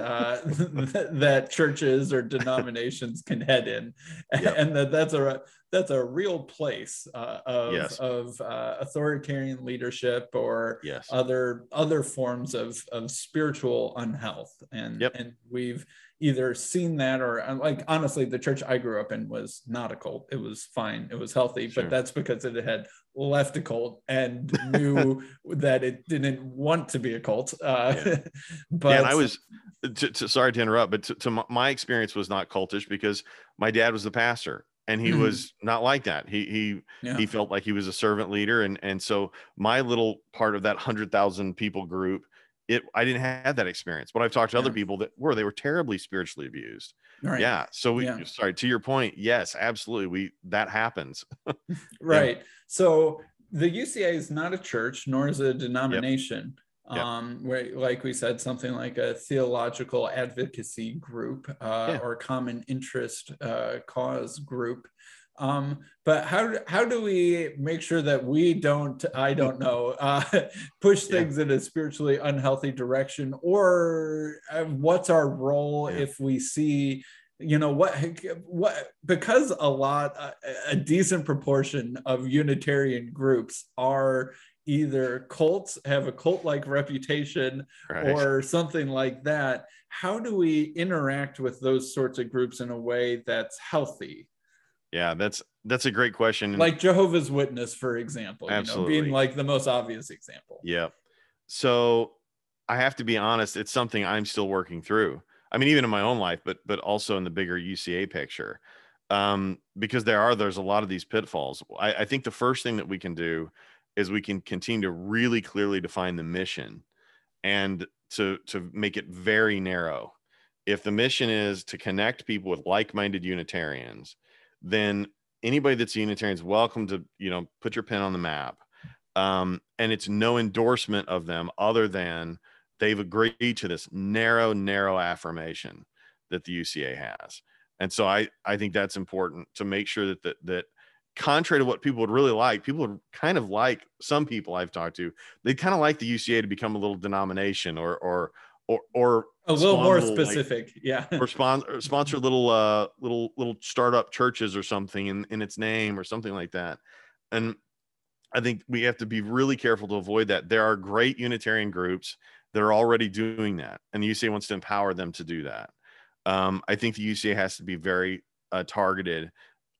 that churches or denominations can head in, and that's a real place of authoritarian leadership or other forms of spiritual unhealth, and we've either seen that, or, like, honestly, the church I grew up in was not a cult. It was fine. It was healthy, but that's because it had left a cult and knew that it didn't want to be a cult. But and I was, sorry to interrupt, but my experience was not cultish, because my dad was the pastor, and he was not like that. He felt like he was a servant leader. And so my little part of that 100,000 people group, I didn't have that experience, but I've talked to other people that were terribly spiritually abused. Right. Yeah. So sorry, to your point. Yes, absolutely. That happens. Right. Yeah. So the UCA is not a church, nor is it a denomination. Yep. Where, like we said, something like a theological advocacy group or common interest cause group. But how do we make sure that we don't, push things in a spiritually unhealthy direction, or what's our role if we see, you know, what, because a decent proportion of Unitarian groups are either cults, have a cult-like reputation, or something like that. How do we interact with those sorts of groups in a way that's healthy? Yeah, that's a great question. Like Jehovah's Witness, for example, absolutely, being like the most obvious example. Yeah. So I have to be honest, it's something I'm still working through. I mean, even in my own life, but also in the bigger UCA picture, because there's a lot of these pitfalls. I think the first thing that we can do is we can continue to really clearly define the mission, and to make it very narrow. If the mission is to connect people with like-minded Unitarians, then anybody that's a Unitarian is welcome to, you know, put your pen on the map. And it's no endorsement of them other than they've agreed to this narrow affirmation that the UCA has. And so I think that's important to make sure that contrary to what people would really like, people would kind of like, some people I've talked to, they kind of like the UCA to become a little denomination or a little more specific, like, yeah, or sponsor little startup churches or something in its name or something like that. And I think we have to be really careful to avoid that. There are great Unitarian groups that are already doing that, and the UCA wants to empower them to do that. I think the UCA has to be very targeted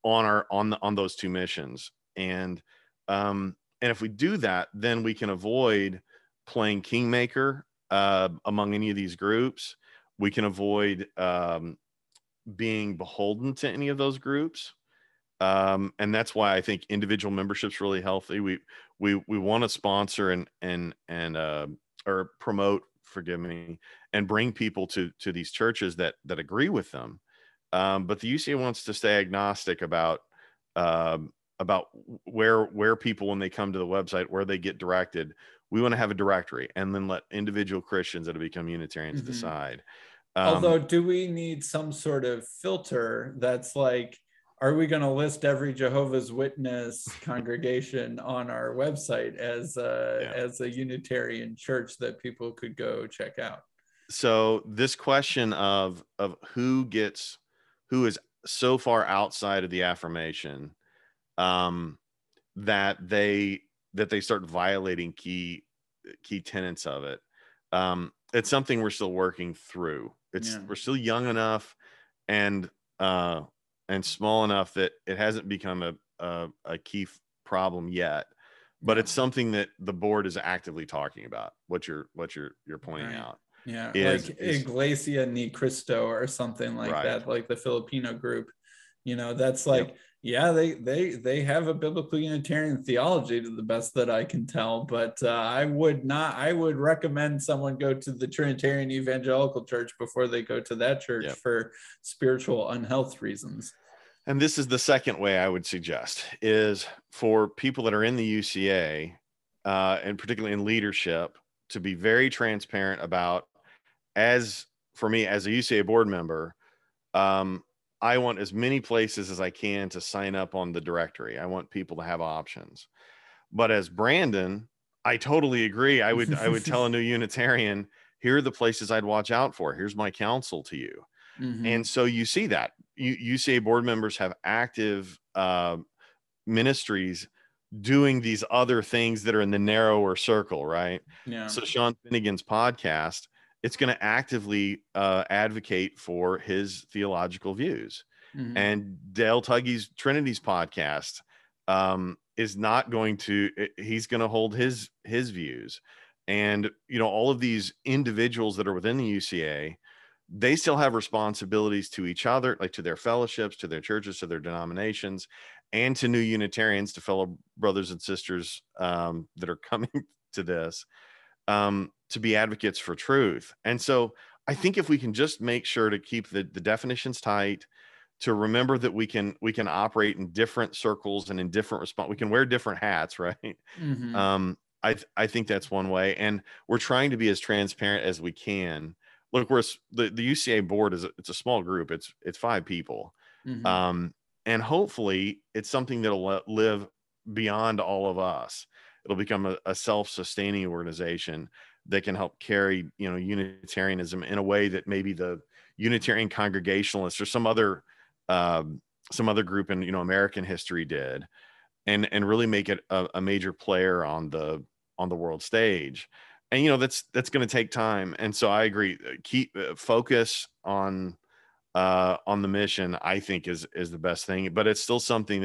on those two missions, and if we do that, then we can avoid playing kingmaker among any of these groups. We can avoid being beholden to any of those groups, and that's why I think individual membership's really healthy. We want to sponsor or promote, forgive me, and bring people to these churches that agree with them. But the UCA wants to stay agnostic about where people, when they come to the website, where they get directed. We want to have a directory and then let individual Christians that have become Unitarians decide. Although, do we need some sort of filter that's like, are we going to list every Jehovah's Witness congregation on our website as a Unitarian church that people could go check out? So this question of who is so far outside of the affirmation that they start violating key tenets of it. It's something we're still working through. We're still young enough and small enough that it hasn't become a key problem yet, but it's something that the board is actively talking about. What you're pointing out. Yeah, like Iglesia Ni Cristo or something like that, like the Filipino group. You know, that's like, they have a biblical Unitarian theology to the best that I can tell, but I would recommend someone go to the Trinitarian Evangelical Church before they go to that church for spiritual unhealth reasons. And this is the second way I would suggest, is for people that are in the UCA, and particularly in leadership, to be very transparent about, as for me, as a UCA board member, I want as many places as I can to sign up on the directory. I want people to have options. But as Brandon, I totally agree. I would tell a new Unitarian, here are the places I'd watch out for. Here's my counsel to you. Mm-hmm. And so you see that UCA board members have active ministries doing these other things that are in the narrower circle, right? Yeah. So Sean Finnegan's podcast, it's going to actively advocate for his theological views. Mm-hmm. And Dale Tuggy's Trinity's podcast is not going to, he's going to hold his views. And, you know, all of these individuals that are within the UCA, they still have responsibilities to each other, like to their fellowships, to their churches, to their denominations, and to new Unitarians, to fellow brothers and sisters that are coming to this, to be advocates for truth. And so I think if we can just make sure to keep the definitions tight, to remember that we can operate in different circles and in different response, we can wear different hats, right? Mm-hmm. I think that's one way. And we're trying to be as transparent as we can. Look, the UCA board it's a small group. It's 5 people. Mm-hmm. And hopefully it's something that'll live beyond all of us. It'll become a self-sustaining organization that can help carry, you know, Unitarianism in a way that maybe the Unitarian Congregationalists or some other group in, you know, American history did, and really make it a major player on the world stage. And, you know, that's going to take time. And so I agree. Keep focus on the mission, I think is the best thing, but it's still something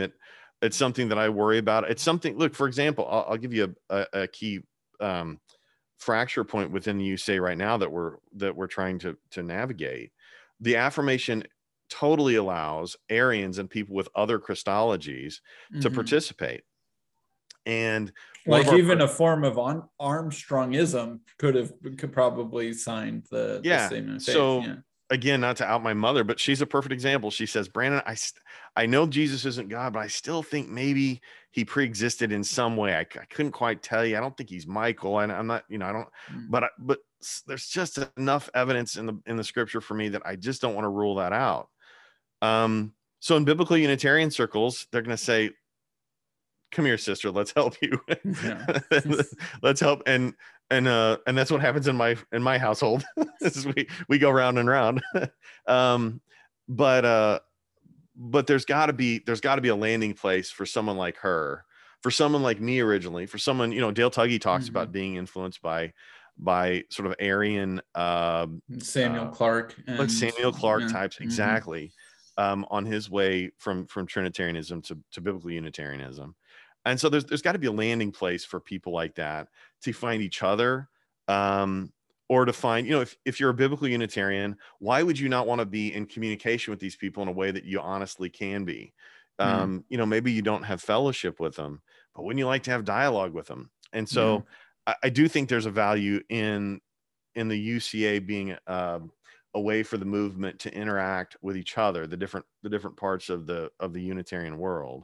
that I worry about. It's something, look, for example, I'll give you a key, fracture point within the UCA right now that we're trying to navigate. The affirmation totally allows Arians and people with other Christologies to participate, and like even a form of Armstrongism could probably sign the statement of faith. So again, not to out my mother, but she's a perfect example. She says, Brandon, I know Jesus isn't God, but I still think maybe he pre-existed in some way. I couldn't quite tell you. I don't think he's Michael, and I'm not, you know, I don't, but there's just enough evidence in the scripture for me that I just don't want to rule that out. So in biblical Unitarian circles, they're going to say, come here, sister, let's help you. Yeah. Let's help. And that's what happens in my household. we go round and round. But there's gotta be a landing place for someone like her, for someone like me originally, for someone, you know, Dale Tuggy talks about being influenced by sort of Aryan, Samuel Clark types. Exactly. On his way from Trinitarianism to biblical Unitarianism. And so there's gotta be a landing place for people like that to find each other, or to find, you know, if you're a biblical Unitarian, why would you not want to be in communication with these people in a way that you honestly can be? You know, maybe you don't have fellowship with them, but wouldn't you like to have dialogue with them? And so I do think there's a value in the UCA being, a way for the movement to interact with each other, the different parts of the Unitarian world.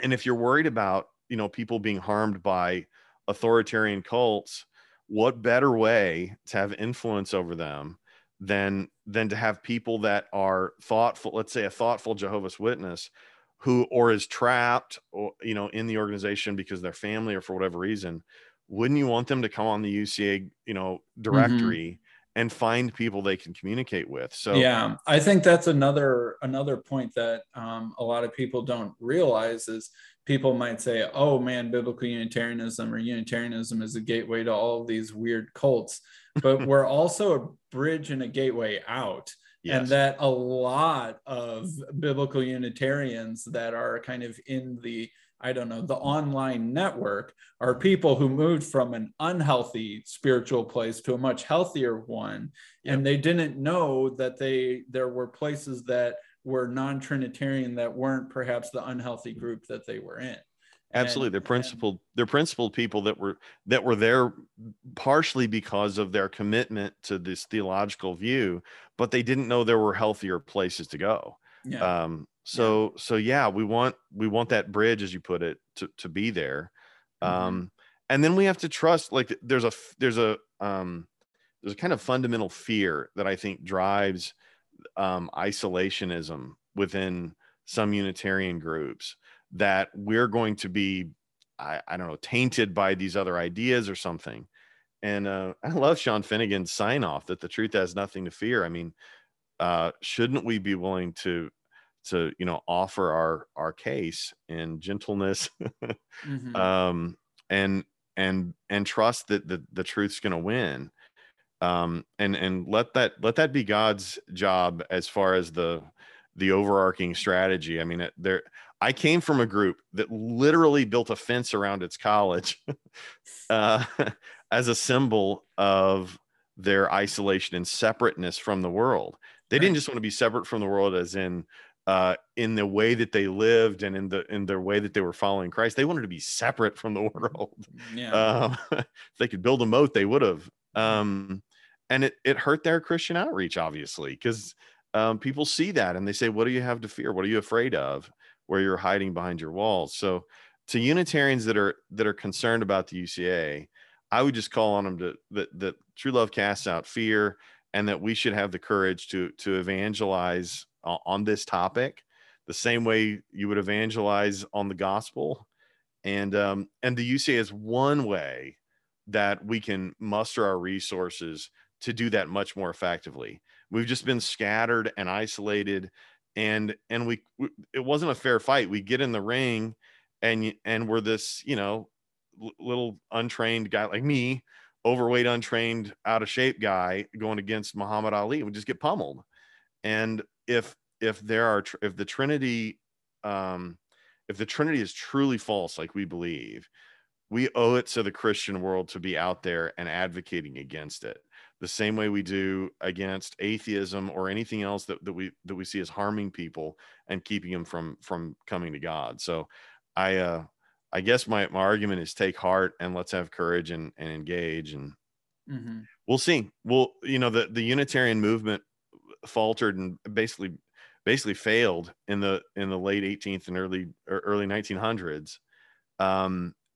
And if you're worried about, you know, people being harmed by authoritarian cults, what better way to have influence over them than to have people that are thoughtful, let's say a thoughtful Jehovah's Witness who, or is trapped, or, you know, in the organization because their family or for whatever reason. Wouldn't you want them to come on the UCA, you know, directory and find people they can communicate with? So yeah, I think that's another point that a lot of people don't realize is people might say, oh man, biblical Unitarianism or Unitarianism is a gateway to all of these weird cults, but we're also a bridge and a gateway out. Yes. And that a lot of biblical Unitarians that are kind of in the, I don't know, the online network are people who moved from an unhealthy spiritual place to a much healthier one. Yep. And they didn't know that there were places that were non-Trinitarian that weren't perhaps the unhealthy group that they were in. Absolutely. They're principled people that were there partially because of their commitment to this theological view, but they didn't know there were healthier places to go. Yeah. So yeah, we want that bridge, as you put it, to be there. And then we have to trust, like there's a kind of fundamental fear that I think drives isolationism within some Unitarian groups, that we're going to be, I don't know, tainted by these other ideas or something. And I love Sean Finnegan's sign off that the truth has nothing to fear. I mean, shouldn't we be willing to you know, offer our case in gentleness and trust that the truth's going to win, and let that be God's job as far as the overarching strategy. I mean, I came from a group that literally built a fence around its college as a symbol of their isolation and separateness from the world. They didn't just want to be separate from the world as in the way that they lived and in their way that they were following Christ. They wanted to be separate from the world. Yeah. If they could build a moat, they would have. And it hurt their Christian outreach, obviously, because people see that and they say, what do you have to fear? What are you afraid of where you're hiding behind your walls? So to Unitarians that are concerned about the UCA, I would just call on them that true love casts out fear, and that we should have the courage to evangelize on this topic the same way you would evangelize on the gospel. And the UCA is one way that we can muster our resources to do that much more effectively. We've just been scattered and isolated, and we it wasn't a fair fight. We get in the ring and we're this, you know, little untrained guy like me, overweight, untrained, out of shape guy going against Muhammad Ali. We just get pummeled. And if the Trinity is truly false, like we believe, we owe it to the Christian world to be out there and advocating against it the same way we do against atheism or anything else that we see as harming people and keeping them from coming to God. So I guess my argument is take heart and let's have courage and engage, and we'll see. Well, you know, the Unitarian movement faltered and basically failed in the late 18th and early 1900s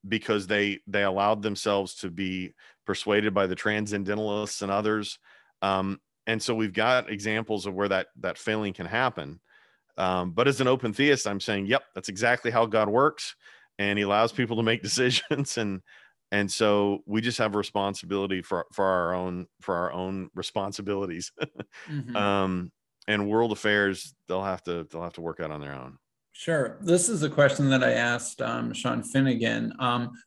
because they allowed themselves to be persuaded by the transcendentalists and others, and so we've got examples of where that failing can happen. But as an open theist, I'm saying, yep, that's exactly how God works. And he allows people to make decisions. And so we just have responsibility for our own responsibilities. Mm-hmm. And world affairs, they'll have to work out on their own. Sure. This is a question that I asked Sean Finnegan.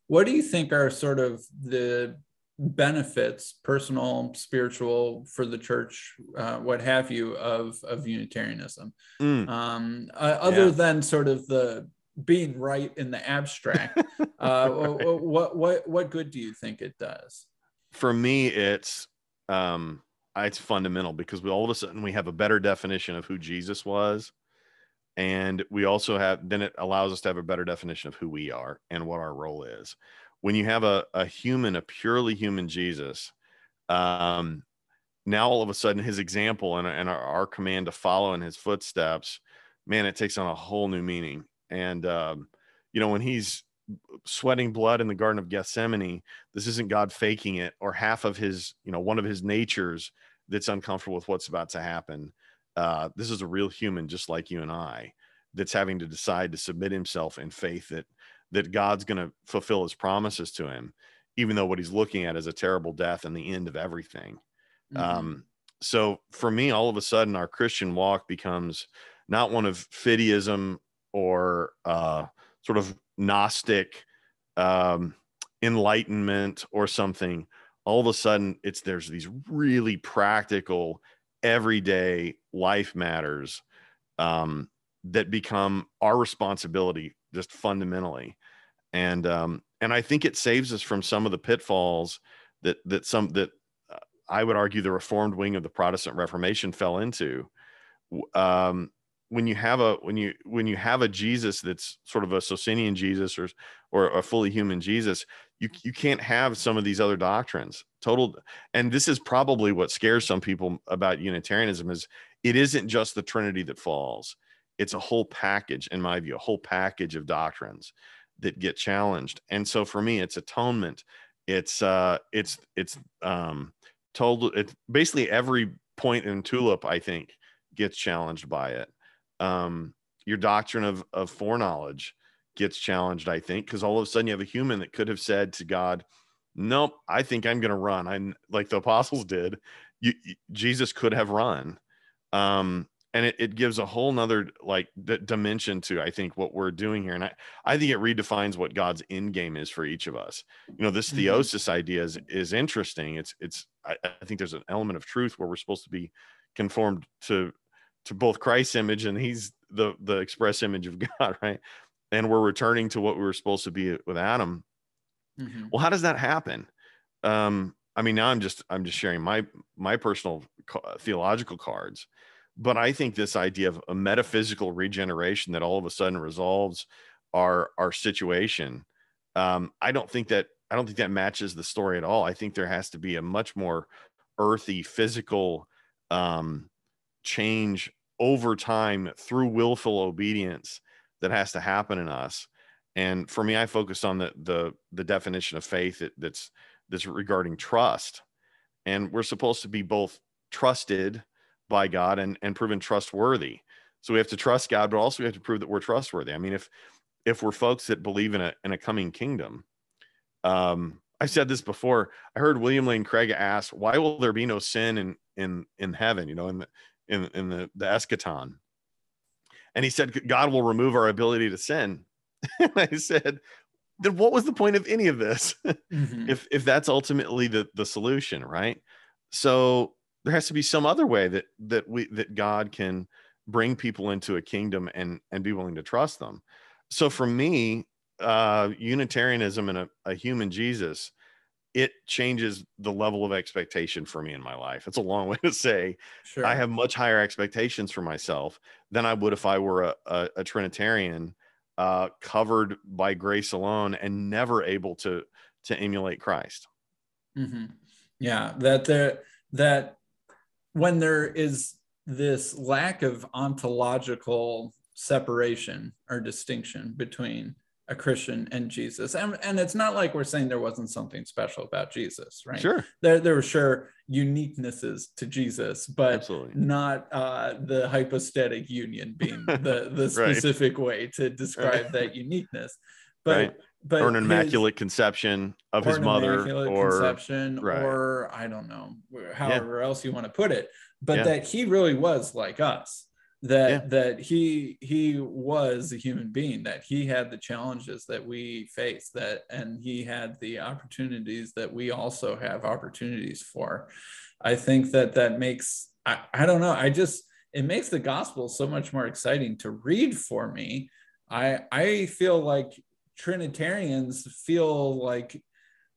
What do you think are sort of the benefits, personal, spiritual, for the church, what have you, of Unitarianism? Other than sort of the being right in the abstract, right. What good do you think it does? For me, it's fundamental, because we all of a sudden we have a better definition of who Jesus was. And we also have, then it allows us to have a better definition of who we are and what our role is. When you have a purely human Jesus, now all of a sudden his example and our command to follow in his footsteps, man, it takes on a whole new meaning. And, when he's sweating blood in the Garden of Gethsemane, this isn't God faking it or half of his, one of his natures that's uncomfortable with what's about to happen. This is a real human, just like you and I, that's having to decide to submit himself in faith that God's going to fulfill his promises to him, even though what he's looking at is a terrible death and the end of everything. Mm-hmm. So for me, all of a sudden, our Christian walk becomes not one of fideism or sort of Gnostic enlightenment or something. All of a sudden, there's these really practical, everyday life matters that become our responsibility, just fundamentally. And I think it saves us from some of the pitfalls that I would argue the Reformed wing of the Protestant Reformation fell into. When you have a Jesus that's sort of a Socinian Jesus or a fully human Jesus, you can't have some of these other doctrines. And this is probably what scares some people about Unitarianism, is it isn't just the Trinity that falls. It's a whole package, in my view, a whole package of doctrines that get challenged. And so for me, it's atonement. It's basically every point in Tulip, I think, gets challenged by it. Your doctrine of foreknowledge gets challenged, I think, because all of a sudden you have a human that could have said to God, nope, I think I'm going to run. I'm like the apostles did. Jesus could have run. And it gives a whole nother dimension to, I think, what we're doing here. And I think it redefines what God's end game is for each of us. This theosis idea is interesting. I think there's an element of truth where we're supposed to be conformed to both Christ's image, and he's the express image of God, right? And we're returning to what we were supposed to be with Adam. Mm-hmm. Well, how does that happen? Now I'm just sharing my personal theological cards, but I think this idea of a metaphysical regeneration that all of a sudden resolves our situation, I don't think that matches the story at all. I think there has to be a much more earthy, physical change over time through willful obedience that has to happen in us. And for me, I focus on the definition of faith that's regarding trust. And we're supposed to be both trusted by God and proven trustworthy. So we have to trust God, but also we have to prove that we're trustworthy. I mean, if we're folks that believe in a coming kingdom, I've said this before. I heard William Lane Craig ask, why will there be no sin in heaven, in the eschaton? And he said, God will remove our ability to sin. And I said, then what was the point of any of this? Mm-hmm. if that's ultimately the solution, right? So there has to be some other way that God can bring people into a kingdom and be willing to trust them. So for me, Unitarianism and a human Jesus, it changes the level of expectation for me in my life. It's a long way to say. Sure. I have much higher expectations for myself than I would if I were a Trinitarian, covered by grace alone and never able to emulate Christ. Mm-hmm. Yeah, that when there is this lack of ontological separation or distinction between a Christian and Jesus. And it's not like we're saying there wasn't something special about Jesus, right? Sure. There were sure uniquenesses to Jesus, but absolutely not the hypostatic union being the specific right. way to describe right. that uniqueness. But, right. but or an immaculate conception of his mother or conception right. or I don't know, however yeah. else you want to put it, but yeah. that he really was like us. That yeah. that he was a human being, that he had the challenges that we face, that and he had the opportunities that we also have opportunities for. I think that makes I don't know, I just, it makes the gospel so much more exciting to read for me. I feel like Trinitarians feel like,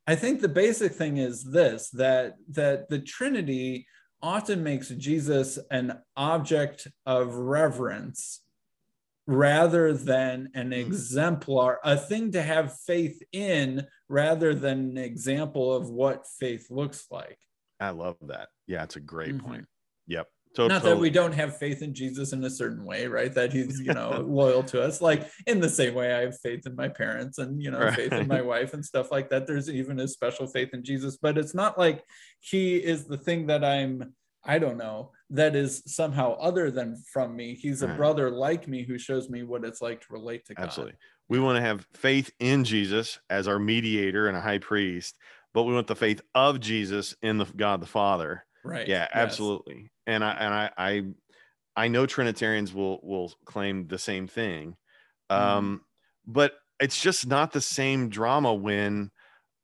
I think the basic thing is this, that the Trinity often makes Jesus an object of reverence rather than an exemplar, a thing to have faith in rather than an example of what faith looks like. I love that. Yeah, it's a great mm-hmm. point. Yep. So, not totally. That we don't have faith in Jesus in a certain way, right? That he's, you know, loyal to us, like in the same way I have faith in my parents and, you know, right. faith in my wife and stuff like that. There's even a special faith in Jesus, but it's not like he is the thing that I don't know, that is somehow other than from me. He's a right. brother like me who shows me what it's like to relate to God. Absolutely. We want to have faith in Jesus as our mediator and a high priest, but we want the faith of Jesus in the God the Father. Right. Yeah, yes. absolutely. And I know Trinitarians will claim the same thing, but it's just not the same drama when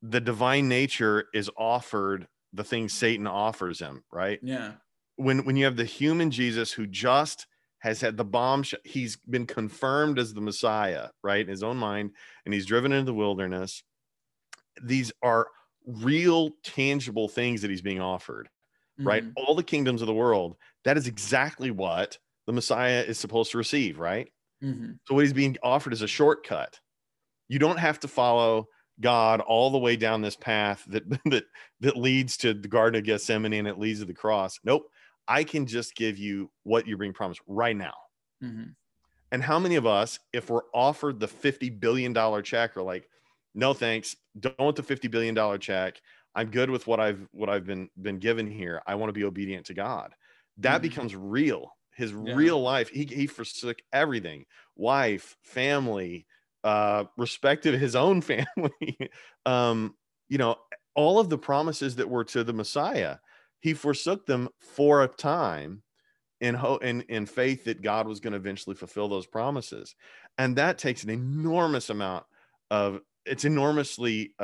the divine nature is offered the thing Satan offers him, right? Yeah. When you have the human Jesus who just has had the bombshell, he's been confirmed as the Messiah, right, in his own mind, and he's driven into the wilderness. These are real, tangible things that he's being offered. Right? Mm-hmm. All the kingdoms of the world, that is exactly what the Messiah is supposed to receive, right? Mm-hmm. So what he's being offered is a shortcut. You don't have to follow God all the way down this path that leads to the Garden of Gethsemane and it leads to the cross. Nope. I can just give you what you're being promised right now. Mm-hmm. And how many of us, if we're offered the $50 billion check, are like, no, thanks. Don't want the $50 billion check. I'm good with what I've been given here. I want to be obedient to God. That mm-hmm. becomes real. His yeah. real life. He forsook everything: wife, family, respect of his own family. You know, all of the promises that were to the Messiah, he forsook them for a time, in faith that God was going to eventually fulfill those promises. And that takes an enormous amount of. It's enormously.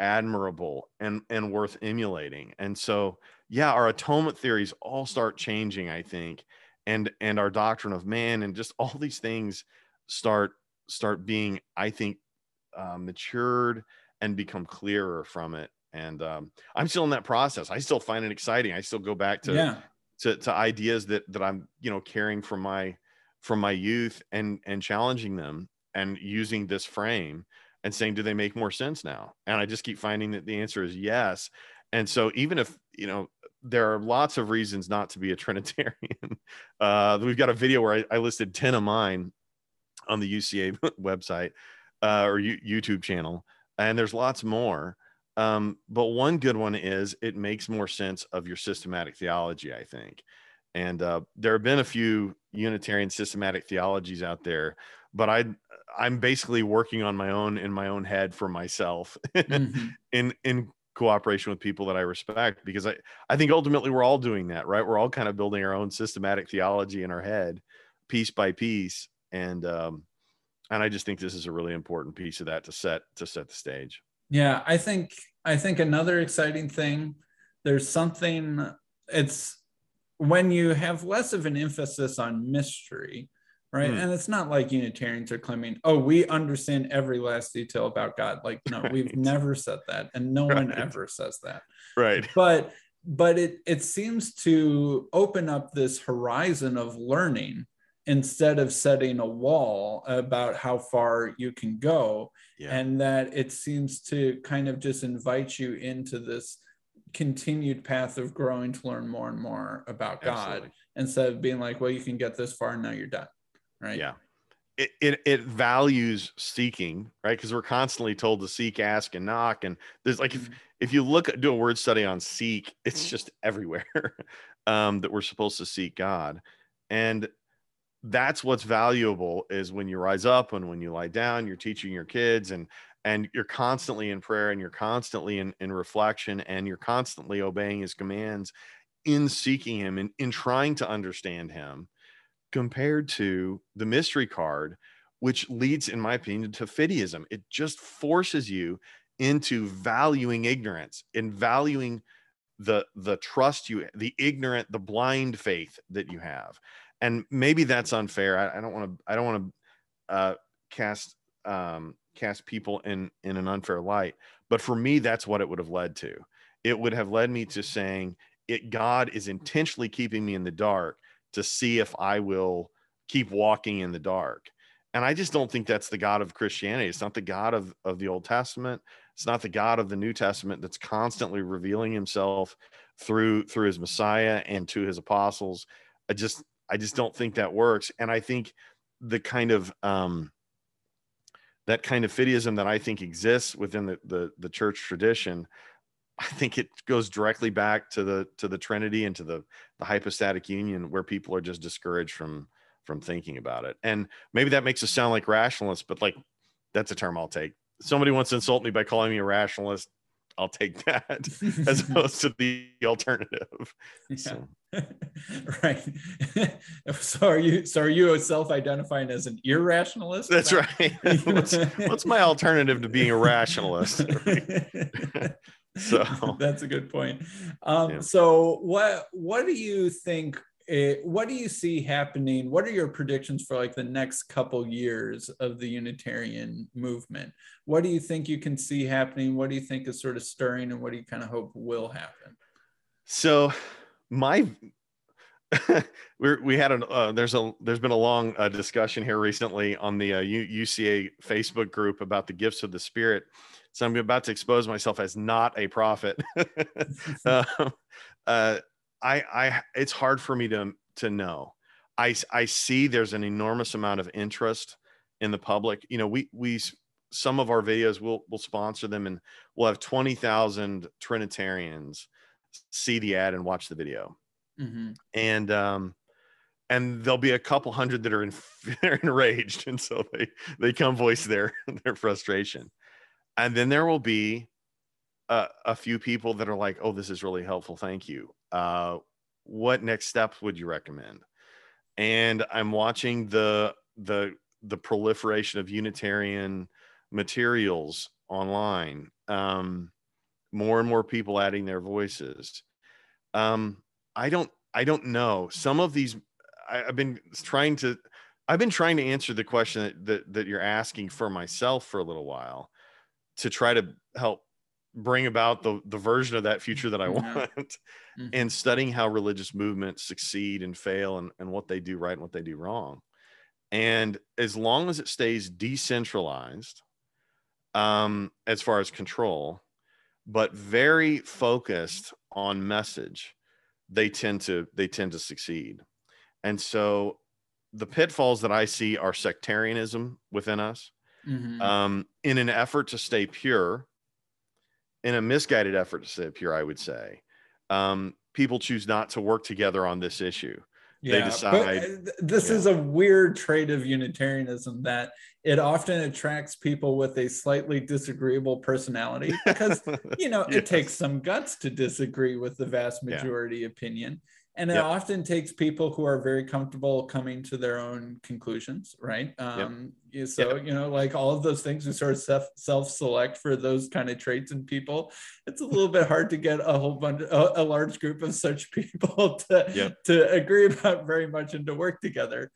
Admirable and worth emulating. And so, yeah, our atonement theories all start changing, I think, and our doctrine of man and just all these things start being, I think, matured and become clearer from it. And I'm still in that process. I still find it exciting. I still go back to ideas that I'm, you know, carrying from my youth and challenging them and using this frame. And saying, do they make more sense now? And I just keep finding that the answer is yes. And so even if, you know, there are lots of reasons not to be a Trinitarian. We've got a video where I listed 10 of mine on the UCA website or YouTube channel. And there's lots more. But one good one is it makes more sense of your systematic theology, I think. And there have been a few Unitarian systematic theologies out there, but I'm basically working on my own in my own head for myself mm-hmm. in cooperation with people that I respect, because I think ultimately we're all doing that, right? We're all kind of building our own systematic theology in our head piece by piece. And I just think this is a really important piece of that to set the stage. Yeah. I think another exciting thing, there's something, it's when you have less of an emphasis on mystery, right? And it's not like Unitarians are claiming, oh, we understand every last detail about God. Like, no, right. we've never said that. And no right. one ever says that. Right. But it seems to open up this horizon of learning instead of setting a wall about how far you can go. Yeah. And that it seems to kind of just invite you into this continued path of growing to learn more and more about God. Absolutely. Instead of being like, well, you can get this far and now you're done. Right. Yeah. it values seeking, right? Because we're constantly told to seek, ask, and knock. And there's like, if you look at, do a word study on seek, it's just everywhere that we're supposed to seek God. And that's what's valuable is when you rise up and when you lie down, you're teaching your kids, and you're constantly in prayer, and you're constantly in reflection, and you're constantly obeying his commands in seeking him and in trying to understand him, compared to the mystery card, which leads, in my opinion, to fideism. It just forces you into valuing ignorance and valuing the trust you, the ignorant, the blind faith that you have. And maybe that's unfair. I don't want to cast people in an unfair light, but for me, that's what it would have led to. It would have led me to saying, God is intentionally keeping me in the dark to see if I will keep walking in the dark. And I just don't think that's the God of Christianity. It's not the God of the Old Testament. It's not the God of the New Testament that's constantly revealing himself through his Messiah and to his apostles. I just don't think that works. And I think the kind of that kind of fideism that I think exists within the church tradition, I think it goes directly back to the Trinity and to the hypostatic union, where people are just discouraged from thinking about it. And maybe that makes us sound like rationalists, but like, that's a term I'll take. Somebody wants to insult me by calling me a rationalist, I'll take that as opposed to the alternative. Yeah. So. Right. So are you self-identifying as an irrationalist? That's right. What's my alternative to being a rationalist? So that's a good point. Yeah. So what do you think? What do you see happening? What are your predictions for like the next couple years of the Unitarian movement? What do you think you can see happening? What do you think is sort of stirring, and what do you kind of hope will happen? So there's been a long discussion here recently on the UCA Facebook group about the gifts of the Spirit. So I'm about to expose myself as not a prophet. It's hard for me to know. I see there's an enormous amount of interest in the public. You know, we some of our videos we'll sponsor them, and we'll have 20,000 Trinitarians see the ad and watch the video, and there'll be a couple hundred that are enraged, and so they come voice their frustration, and then there will be a few people that are like, oh, this is really helpful, thank you. What next steps would you recommend? And I'm watching the proliferation of Unitarian materials online. More and more people adding their voices. I don't know. Some of these, I've been trying to answer the question that you're asking for myself for a little while, to try to help bring about the version of that future that I want, and studying how religious movements succeed and fail, and what they do right and what they do wrong. And as long as it stays decentralized, as far as control, but very focused on message, they tend to succeed. And so the pitfalls that I see are sectarianism within us, in an effort to stay pure. In a misguided effort to stay pure, I would say, people choose not to work together on this issue. Yeah, they decide. This is a weird trait of Unitarianism, that it often attracts people with a slightly disagreeable personality, because it takes some guts to disagree with the vast majority opinion, and it often takes people who are very comfortable coming to their own conclusions, right? So like all of those things, we sort of self-select for those kind of traits in people. It's a little bit hard to get a large group of such people to agree about very much and to work together.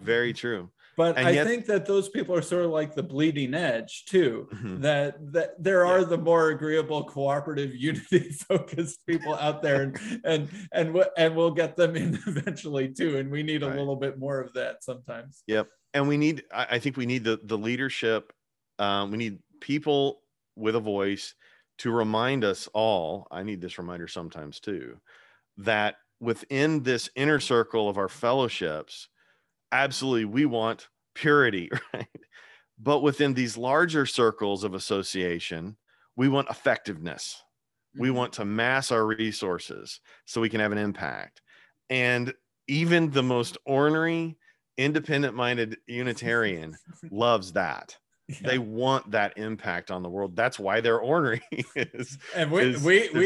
Very true. But and I think that those people are sort of like the bleeding edge too, that there are the more agreeable, cooperative, unity focused people out there, and we'll get them in eventually too. And we need a little bit more of that sometimes. Yep. And I think we need the leadership. We need people with a voice to remind us all, I need this reminder sometimes too, that within this inner circle of our fellowships, absolutely, we want purity, right? But within these larger circles of association, we want effectiveness. We want to mass our resources so we can have an impact. And even the most ornery, independent-minded Unitarian loves that. Yeah. They want that impact on the world. That's why they're ornery. We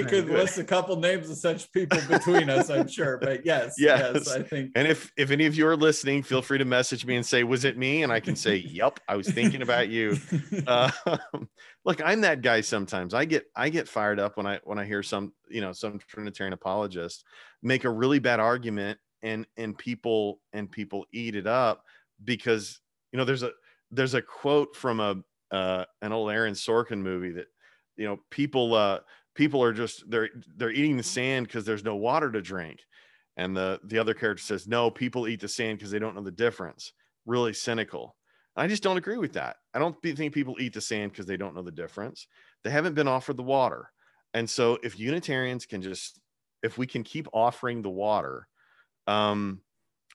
could list a couple names of such people between us, I'm sure. But yes, I think. And if any of you are listening, feel free to message me and say, was it me? And I can say, yep, I was thinking about you. Look, I'm that guy sometimes. I get fired up when I hear some Trinitarian apologist make a really bad argument and people eat it up because, there's a quote from an old Aaron Sorkin movie that, people are just, they're eating the sand because there's no water to drink. And the other character says, no, people eat the sand because they don't know the difference. Really cynical. And I just don't agree with that. I don't think people eat the sand because they don't know the difference. They haven't been offered the water. And so if Unitarians can if we can keep offering the water, I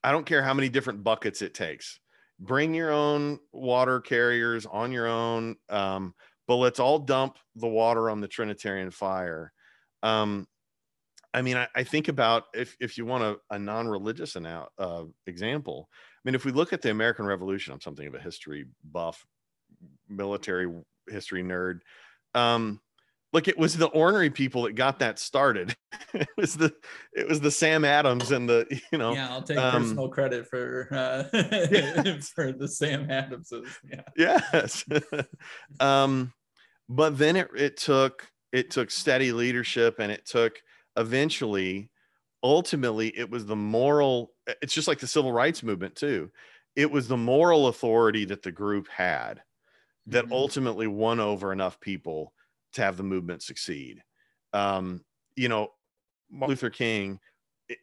don't care how many different buckets it takes. Bring your own water carriers on your own, but let's all dump the water on the Trinitarian fire. I think about if you want a non-religious example, if we look at the American Revolution, I'm something of a history buff, military history nerd. Look, it was the ornery people that got that started. It was the Sam Adams and the. Yeah, I'll take personal credit for for the Sam Adamses. Yeah. Yes. But then it took steady leadership, and it took ultimately it was the moral. It's just like the civil rights movement too. It was the moral authority that the group had that ultimately won over enough people to have the movement succeed. Martin Luther King,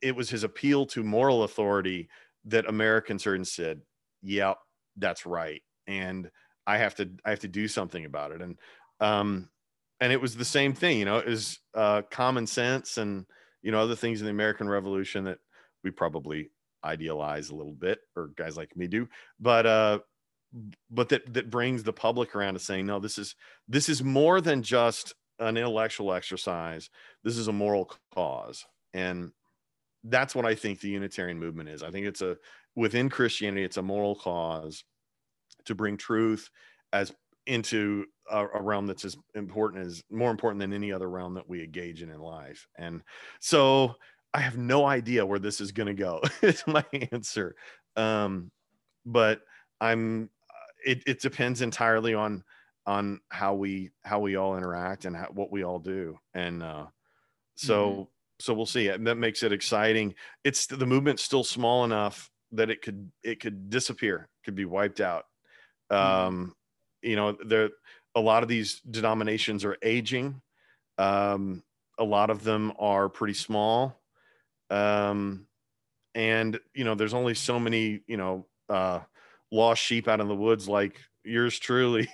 it was his appeal to moral authority that Americans heard and said, yeah, that's right. And I have to do something about it. And it was the same thing, it was common sense and, other things in the American Revolution that we probably idealize a little bit, or guys like me do, but that brings the public around to saying, no, this is more than just an intellectual exercise. This is a moral cause. And that's what I think the Unitarian movement is. I think within Christianity, it's a moral cause to bring truth into a realm that's more important than any other realm that we engage in life. And so I have no idea where this is going to go. It's my answer. But it depends entirely on how we all interact and what we all do. And so we'll see. And that makes it exciting. It's the movement's still small enough that it could disappear, could be wiped out. A lot of these denominations are aging. A lot of them are pretty small. And there's only so many, lost sheep out in the woods like yours truly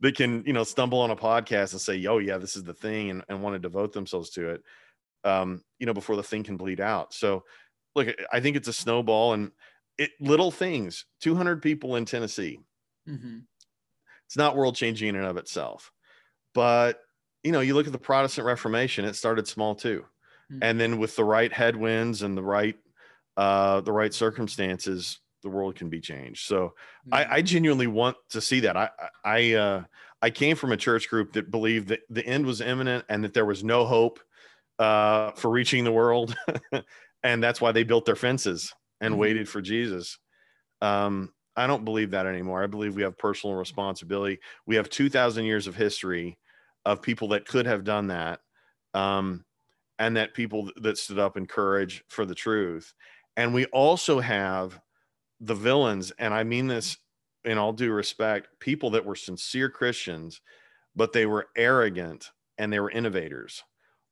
that can stumble on a podcast and say, oh yeah, this is the thing, and want to devote themselves to it before the thing can bleed out. So look, I think it's a snowball, and little things. 200 people in Tennessee, it's not world changing in and of itself, but you look at the Protestant Reformation, it started small too. And then with the right headwinds and the right circumstances, the world can be changed. So I genuinely want to see that. I came from a church group that believed that the end was imminent and that there was no hope for reaching the world. And that's why they built their fences and waited for Jesus. I don't believe that anymore. I believe we have personal responsibility. We have 2,000 years of history of people that could have done that. And that people that stood up in courage for the truth. And we also have the villains, and I mean this in all due respect, people that were sincere Christians, but they were arrogant and they were innovators,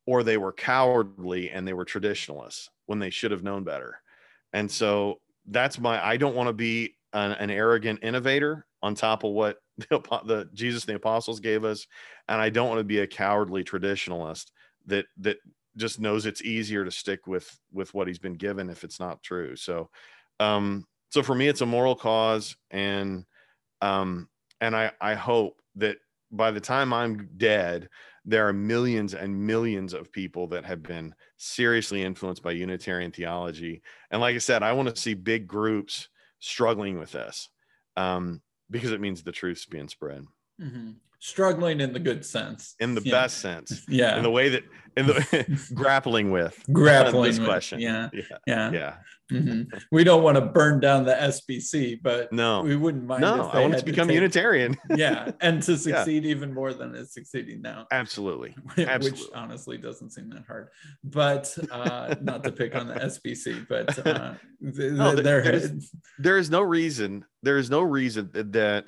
or they were cowardly and they were traditionalists when they should have known better. And so that's I don't want to be an arrogant innovator on top of what the Jesus and the apostles gave us. And I don't want to be a cowardly traditionalist that just knows it's easier to stick with what he's been given if it's not true. So, So for me, it's a moral cause, and I hope that by the time I'm dead, there are millions and millions of people that have been seriously influenced by Unitarian theology. And like I said, I want to see big groups struggling with this, because it means the truth's being spread. Mm-hmm. Struggling in the good sense, in the best sense, in the way that, in the grappling with this question, yeah. Mm-hmm. We don't want to burn down the SBC, but no, we wouldn't mind. No, if they I want had to become Unitarian, and to succeed even more than it's succeeding now. Absolutely, which honestly doesn't seem that hard. But not to pick on the SBC, but no, there is no reason that.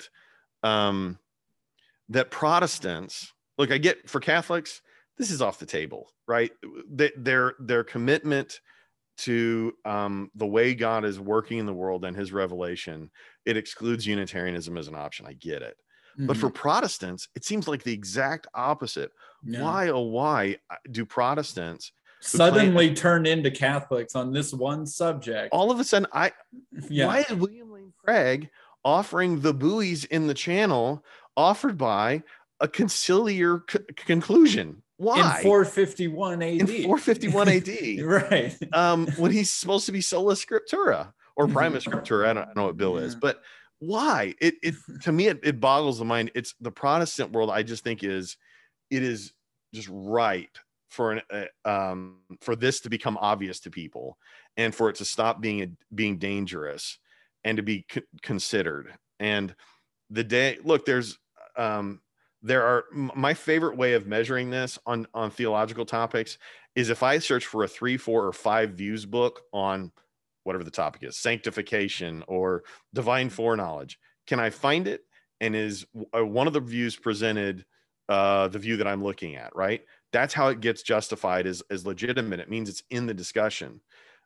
That Protestants, look, I get for Catholics, this is off the table, right? Their commitment to the way God is working in the world and his revelation, it excludes Unitarianism as an option. I get it. Mm-hmm. But for Protestants, it seems like the exact opposite. Yeah. Why do Protestants suddenly turn into Catholics on this one subject? All of a sudden, why is William Lane Craig offering the buoys in the channel offered by a conciliar conclusion? Why? In 451 AD. Right. When he's supposed to be sola scriptura or prima scriptura. I don't know what Bill is, but why? It to me, it boggles the mind. It's the Protestant world, I just think it is just ripe for for this to become obvious to people and for it to stop being dangerous and to be considered. And the day, look, there are my favorite way of measuring this on theological topics is if I search for a 3, 4, or 5 views book on whatever the topic is, sanctification or divine foreknowledge, can I find it? And is one of the views presented the view that I'm looking at, right? That's how it gets justified as legitimate. It means it's in the discussion.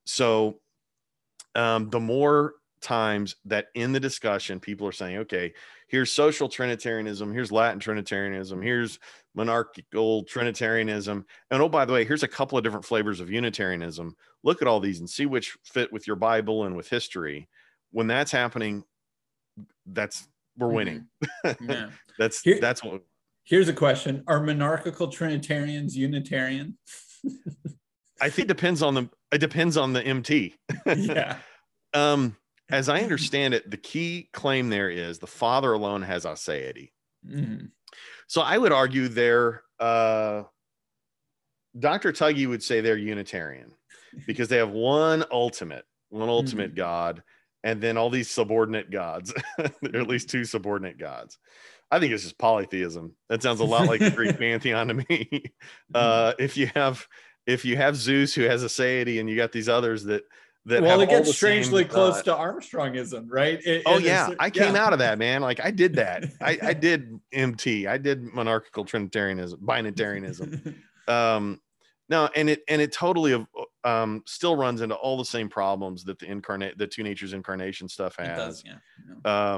So the more times that in the discussion people are saying, okay, here's social Trinitarianism, here's Latin Trinitarianism, here's monarchical Trinitarianism, and oh, by the way, here's a couple of different flavors of Unitarianism, look at all these and see which fit with your Bible and with history. When that's happening, that's we're winning. Yeah. That's what. Here's a question: are monarchical Trinitarians Unitarian? I think it depends on the MT. Yeah. As I understand it, the key claim there is the Father alone has aseity. Mm-hmm. So I would argue Dr. Tuggy would say they're Unitarian because they have one ultimate mm-hmm. God, and then all these subordinate gods, or at least 2 subordinate gods. I think it's just polytheism. That sounds a lot like the Greek pantheon to me. If you have Zeus who has aseity, and you got these others that well, it gets strangely close to Armstrongism, right? I came out of that, man. Like I did that. I did MT. I did monarchical Trinitarianism, binitarianism. No, and it totally still runs into all the same problems that the two natures incarnation stuff has. It does, yeah.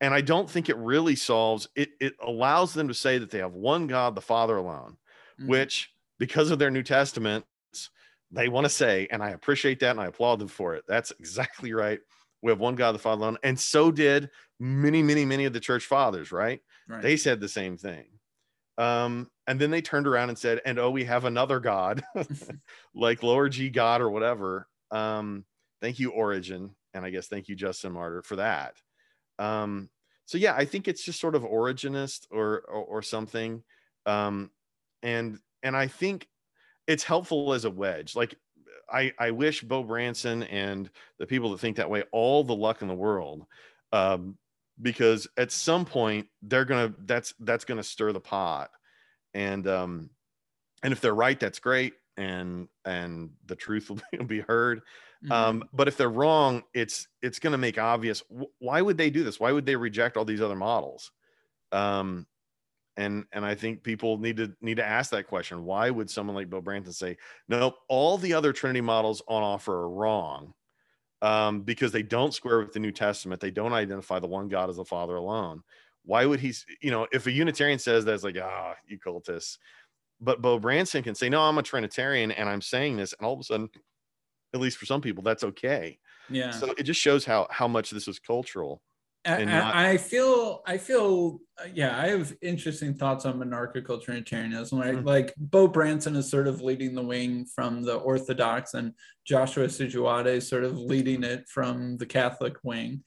And I don't think it really solves it. It allows them to say that they have one God, the Father alone, which because of their New Testament, they want to say, and I appreciate that and I applaud them for it. That's exactly right. We have one God, the Father alone. And so did many, many, many of the church fathers, right? They said the same thing. And then they turned around and said, and oh, we have another God, like lower G God or whatever. Thank you, Origen. And I guess thank you, Justin Martyr, for that. So yeah, I think it's just sort of Origenist or something. And I think it's helpful as a wedge. Like I wish Bo Branson and the people that think that way all the luck in the world, because at some point that's going to stir the pot. And if they're right, that's great. And the truth will be heard. Mm-hmm. But if they're wrong, it's going to make obvious. Why would they do this? Why would they reject all these other models? And I think people need to ask that question. Why would someone like Bill Branson say, nope, all the other Trinity models on offer are wrong because they don't square with the New Testament. They don't identify the one God as the Father alone. Why would he, if a Unitarian says that's like, you cultists. But Bo Branson can say, no, I'm a Trinitarian and I'm saying this. And all of a sudden, at least for some people, that's okay. Yeah. So it just shows how much this is cultural. I feel yeah, I have interesting thoughts on monarchical Trinitarianism. Right? Mm-hmm. Like Bo Branson is sort of leading the wing from the Orthodox, and Joshua Sujuwade sort of leading it from the Catholic wing.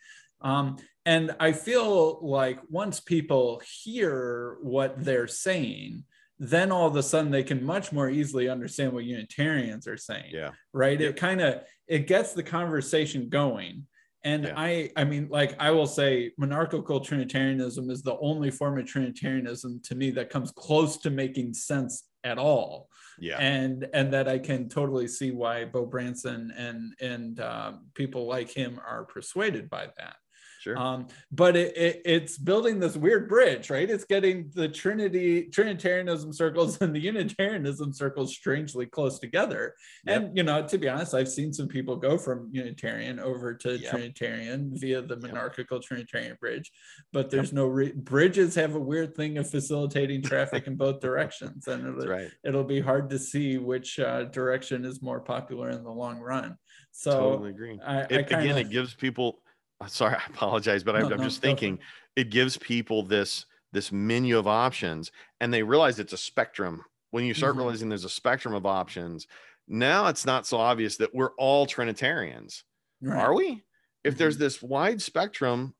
And I feel like once people hear what they're saying, then all of a sudden they can much more easily understand what Unitarians are saying. Yeah. Right. Yeah. It gets the conversation going. And yeah. I mean, like, I will say monarchical Trinitarianism is the only form of Trinitarianism to me that comes close to making sense at all. Yeah. And that I can totally see why Bo Branson and people like him are persuaded by that. Sure. But it's building this weird bridge, right? It's getting the Trinitarianism circles and the Unitarianism circles strangely close together. Yep. And, you know, to be honest, I've seen some people go from Unitarian over to yep. Trinitarian via the monarchical yep. Trinitarian bridge, but there's yep. no bridges have a weird thing of facilitating traffic in both directions. And it'll be hard to see which direction is more popular in the long run. So totally agree. It gives people... Sorry, I apologize, but I'm just thinking it gives people this menu of options, and they realize it's a spectrum. When you start mm-hmm. realizing there's a spectrum of options, now it's not so obvious that we're all Trinitarians, right. Are we? If mm-hmm. there's this wide spectrum,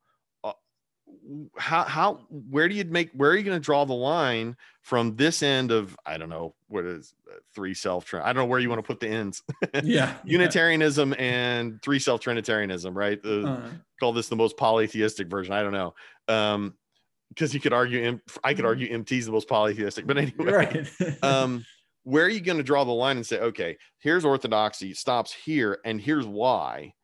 where are you going to draw the line from this end of, I don't know, what is three self, I don't know where you want to put the ends. Yeah. Unitarianism yeah. and three self Trinitarianism, right? Call this the most polytheistic version. I don't know. Cause you could argue, I could argue MT is the most polytheistic, but anyway, right. Where are you going to draw the line and say, okay, here's orthodoxy, stops here, and here's why.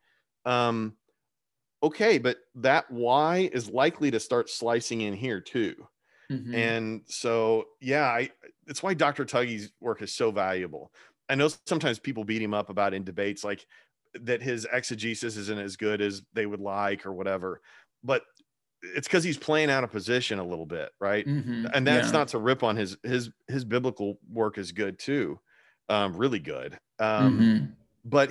Okay, but that why is likely to start slicing in here too. Mm-hmm. And so, yeah, it's why Dr. Tuggy's work is so valuable. I know sometimes people beat him up about in debates, like that his exegesis isn't as good as they would like or whatever, but it's because he's playing out of position a little bit, right? Mm-hmm. And that's yeah. not to rip on his biblical work is good too, really good. Mm-hmm. But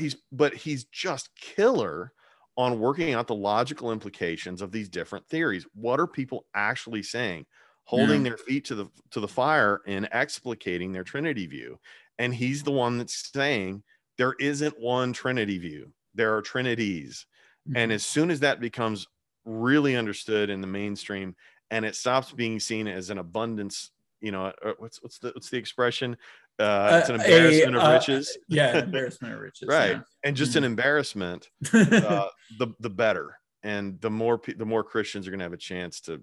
he's just killer on working out the logical implications of these different theories. What are people actually saying, holding yeah. their feet to the fire and explicating their Trinity view? And he's the one that's saying there isn't one Trinity view. There are Trinities. Mm-hmm. And as soon as that becomes really understood in the mainstream, and it stops being seen as an abundance, you know, what's the expression? It's an embarrassment of riches. Yeah, an embarrassment of riches. Right, yeah. And just an embarrassment. The better, and the more Christians are going to have a chance to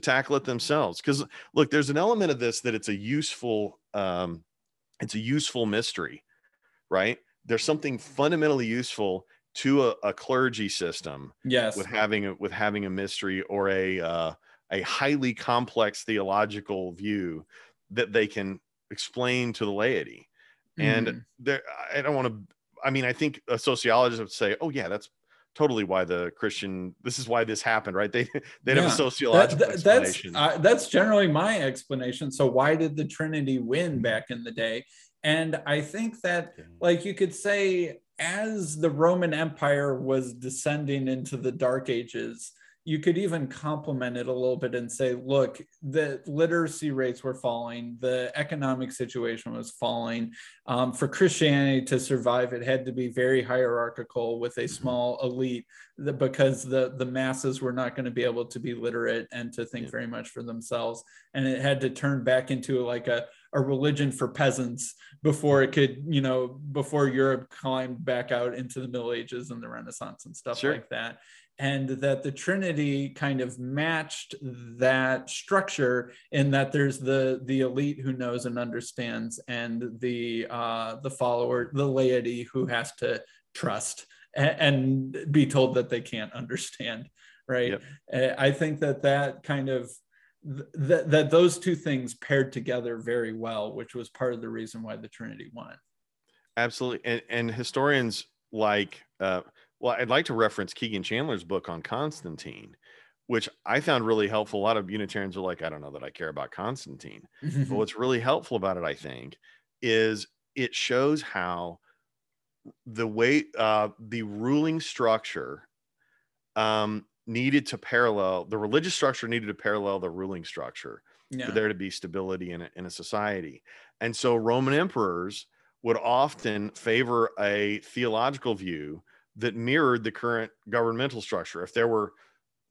tackle it themselves. Because look, there's an element of this that it's a useful mystery, right? There's something fundamentally useful to a clergy system. Yes, with having a mystery or a highly complex theological view that they can explain to the laity. And I think a sociologist would say, oh yeah, that's totally why this is why this happened, right? They yeah. have a sociological explanation. That's generally my explanation. So why did the Trinity win back in the day? And I think that, like, you could say as the Roman Empire was descending into the Dark Ages, you could even complement it a little bit and say, look, the literacy rates were falling, the economic situation was falling. For Christianity to survive, it had to be very hierarchical with a small elite, because the masses were not going to be able to be literate and to think very much for themselves. And it had to turn back into like a religion for peasants before it could, you know, before Europe climbed back out into the Middle Ages and the Renaissance and stuff sure. like that. And that the Trinity kind of matched that structure, in that there's the elite who knows and understands, and the follower, the laity, who has to trust and be told that they can't understand, right? Yep. I think that kind of that those two things paired together very well, which was part of the reason why the Trinity won. Absolutely, and historians like. Well, I'd like to reference Keegan Chandler's book on Constantine, which I found really helpful. A lot of Unitarians are like, I don't know that I care about Constantine. But what's really helpful about it, I think, is it shows how the way the ruling structure needed to parallel, the religious structure needed to parallel the ruling structure for there to be stability in a society. And so Roman emperors would often favor a theological view that mirrored the current governmental structure. If there were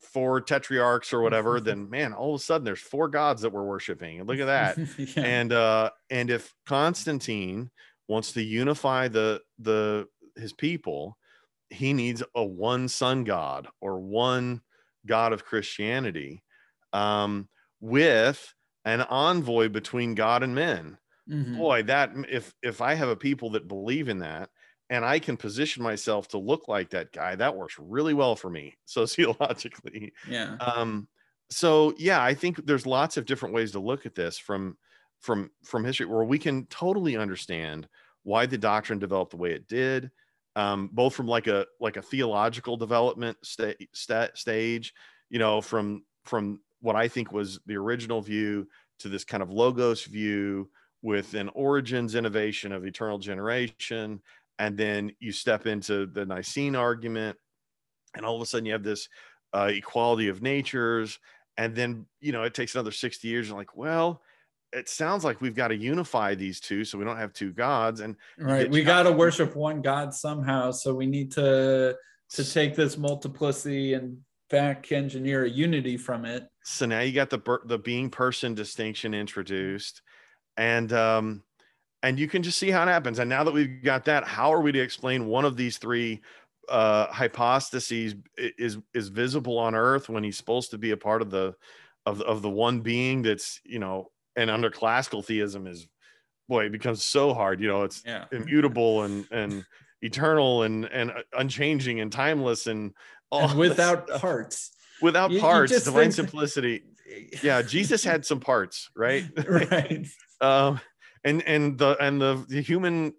four tetrarchs or whatever, then man, all of a sudden there's four gods that we're worshiping. And look at that. And if Constantine wants to unify his people, he needs a one sun god or one god of Christianity, with an envoy between God and men. Mm-hmm. Boy, that if I have a people that believe in that, and I can position myself to look like that guy, that works really well for me sociologically. Yeah. So yeah, I think there's lots of different ways to look at this from history, where we can totally understand why the doctrine developed the way it did, both from like a theological development stage, you know, from what I think was the original view to this kind of Logos view with an origins innovation of eternal generation. And then you step into the Nicene argument, and all of a sudden you have this equality of natures. And then, you know, it takes another 60 years. And like, well, it sounds like we've got to unify these two so we don't have two gods. And right, we got to worship one God somehow. So we need to take this multiplicity and back engineer a unity from it. So now you got the being person distinction introduced, and you can just see how it happens. And now that we've got that, how are we to explain one of these three hypostases is visible on earth when he's supposed to be a part of the one being that's, you know, and under classical theism is, boy, it becomes so hard, you know, it's immutable and eternal and unchanging and timeless and all, and without parts. Without parts, divine simplicity. Yeah, Jesus had some parts, right? Right. And the human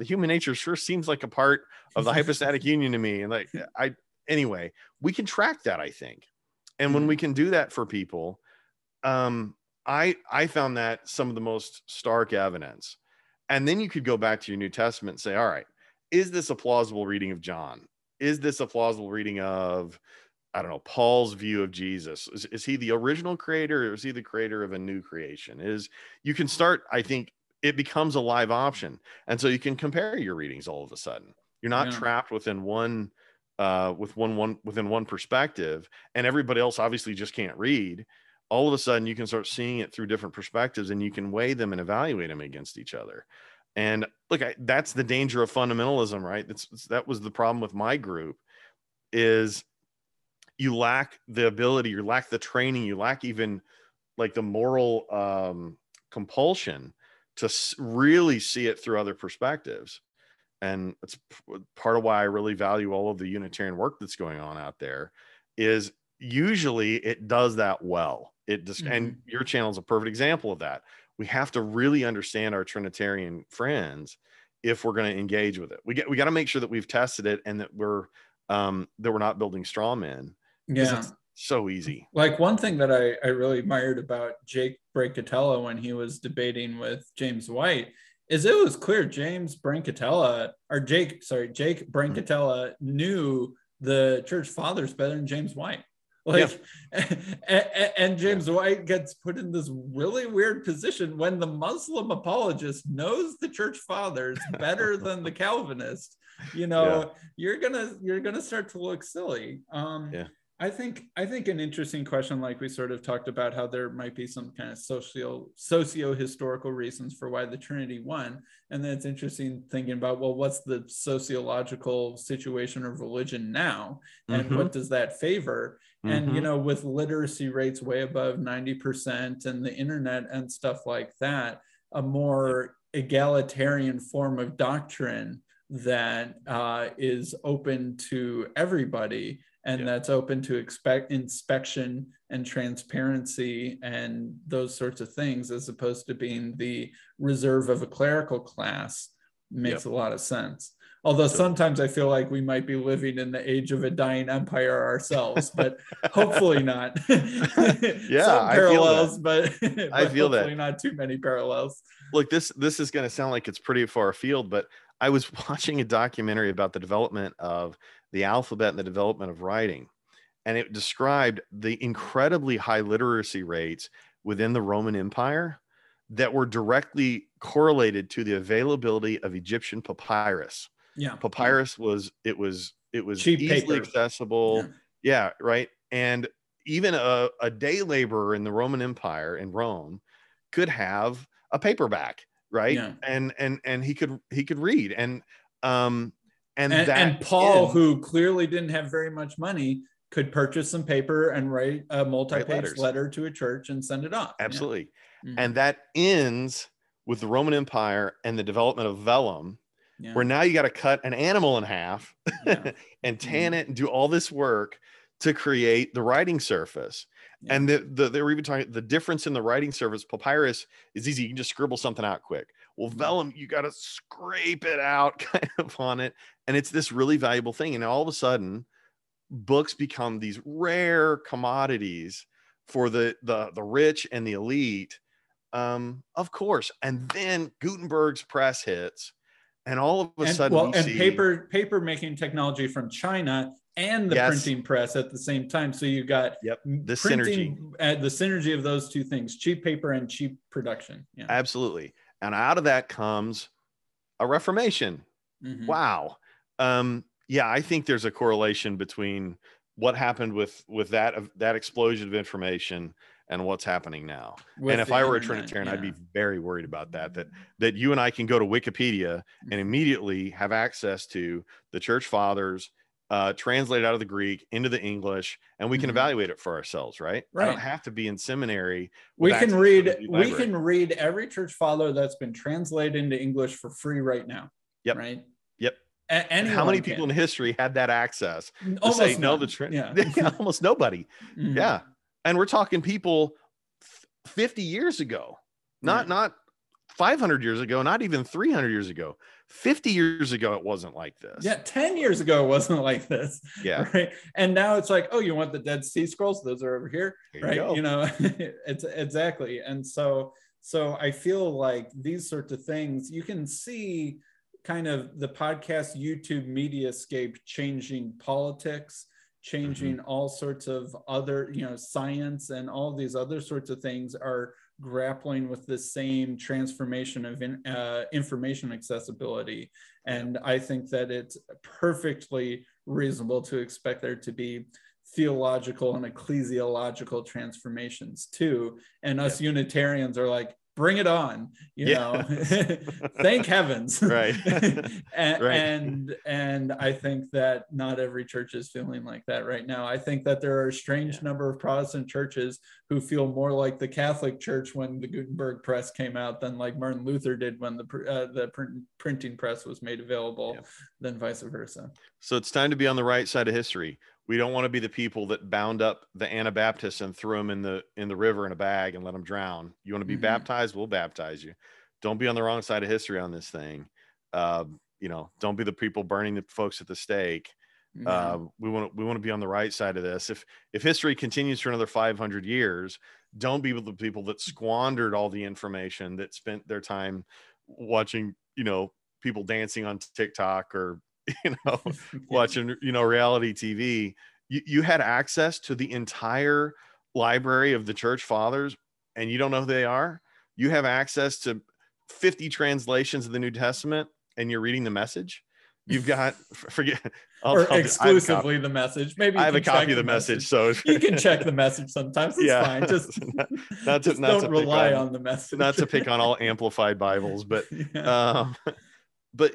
human nature sure seems like a part of the hypostatic union to me. And like, anyway, we can track that, I think. And when we can do that for people, I found that some of the most stark evidence. And then you could go back to your New Testament and say, all right, is this a plausible reading of John? Is this a plausible reading of, I don't know, Paul's view of Jesus? Is he the original creator, or is he the creator of a new creation? You can start, I think, it becomes a live option. And so you can compare your readings all of a sudden. You're not trapped within one perspective, and everybody else obviously just can't read. All of a sudden you can start seeing it through different perspectives, and you can weigh them and evaluate them against each other. And look, that's the danger of fundamentalism, right? That was the problem with my group, is you lack the ability, you lack the training, you lack even like the moral compulsion to really see it through other perspectives. And that's part of why I really value all of the Unitarian work that's going on out there, is usually it does that well. It just, and your channel is a perfect example of that. We have to really understand our Trinitarian friends if we're going to engage with it. We got to make sure that we've tested it, and that we're not building straw men. Yeah. It's so easy. Like, one thing that I really admired about Jake Brancatelli when he was debating with James White is it was clear Jake Brancatelli knew the church fathers better than James White. Like, and James White gets put in this really weird position when the Muslim apologist knows the church fathers better than the Calvinist. You know, you're gonna start to look silly. I think an interesting question, like we sort of talked about, how there might be some kind of socio-historical reasons for why the Trinity won. And then it's interesting thinking about, well, what's the sociological situation of religion now? And what does that favor? And, you know, with literacy rates way above 90% and the internet and stuff like that, a more egalitarian form of doctrine that is open to everybody, and that's open to inspection and transparency and those sorts of things, as opposed to being the reserve of a clerical class, makes a lot of sense. Although sometimes I feel like we might be living in the age of a dying empire ourselves, but hopefully not. Some parallels, but I feel that. Not too many parallels. Look, this is going to sound like it's pretty far afield, but I was watching a documentary about the development of the alphabet and the development of writing, and it described the incredibly high literacy rates within the Roman Empire that were directly correlated to the availability of Egyptian papyrus. Yeah, papyrus was it was cheap, easily accessible. Yeah, right. And even a day laborer in the Roman Empire in Rome could have a paperback, right? Yeah. And he could read. And Paul, who clearly didn't have very much money, could purchase some paper and write a multi-page letter to a church and send it off. Absolutely. Yeah. Mm-hmm. And that ends with the Roman Empire and the development of vellum. Yeah. Where now you got to cut an animal in half, yeah. and tan it and do all this work to create the writing surface. Yeah. And they were even talking the difference in the writing surface. Papyrus is easy. You can just scribble something out quick. Well, vellum, you got to scrape it out kind of on it. And it's this really valuable thing. And all of a sudden, books become these rare commodities for the rich and the elite, of course. And then Gutenberg's press hits. And all of a sudden, paper making technology from China and the printing press at the same time. So you got the printing, synergy, the synergy of those two things: cheap paper and cheap production. Yeah. Absolutely. And out of that comes a Reformation. Mm-hmm. Wow. Yeah, I think there's a correlation between what happened with that explosion of information and what's happening now. And if I were a Trinitarian, I'd be very worried about that you and I can go to Wikipedia and immediately have access to the Church Fathers, translated out of the Greek into the English, and we can evaluate it for ourselves, right? I don't have to be in seminary. We can read every Church Father that's been translated into English for free right now. Yep. Right? Yep. And how many people in history had that access? Almost nobody. Mm-hmm. Yeah. And we're talking people 50 years ago, not 500 years ago, not even 300 years ago. 50 years ago, it wasn't like this. Yeah, 10 years ago, it wasn't like this. Yeah. Right? And now it's like, oh, you want the Dead Sea Scrolls? Those are over here, right? You know, it's exactly. And so I feel like these sorts of things, you can see kind of the podcast, YouTube mediascape changing politics, changing all sorts of other, science and all these other sorts of things are grappling with the same transformation of information accessibility. And I think that it's perfectly reasonable to expect there to be theological and ecclesiological transformations too. And us Unitarians are like, bring it on, know, thank heavens. Right. And I think that not every church is feeling like that right now. I think that there are a strange number of Protestant churches who feel more like the Catholic Church when the Gutenberg press came out than like Martin Luther did when the printing press was made available, than vice versa. So it's time to be on the right side of history. We don't want to be the people that bound up the Anabaptists and threw them in the river in a bag and let them drown. You want to be baptized? We'll baptize you. Don't be on the wrong side of history on this thing. Don't be the people burning the folks at the stake. We want to be on the right side of this. If history continues for another 500 years, don't be with the people that squandered all the information, that spent their time watching, people dancing on TikTok or watching, reality TV. You had access to the entire library of the Church Fathers and you don't know who they are. You have access to 50 translations of the New Testament and you're reading The Message. You've got, exclusively The Message. Maybe I have a copy of The Message, so you can check The Message sometimes. It's fine. Just don't rely on The Message. Not to pick on all amplified Bibles, but But,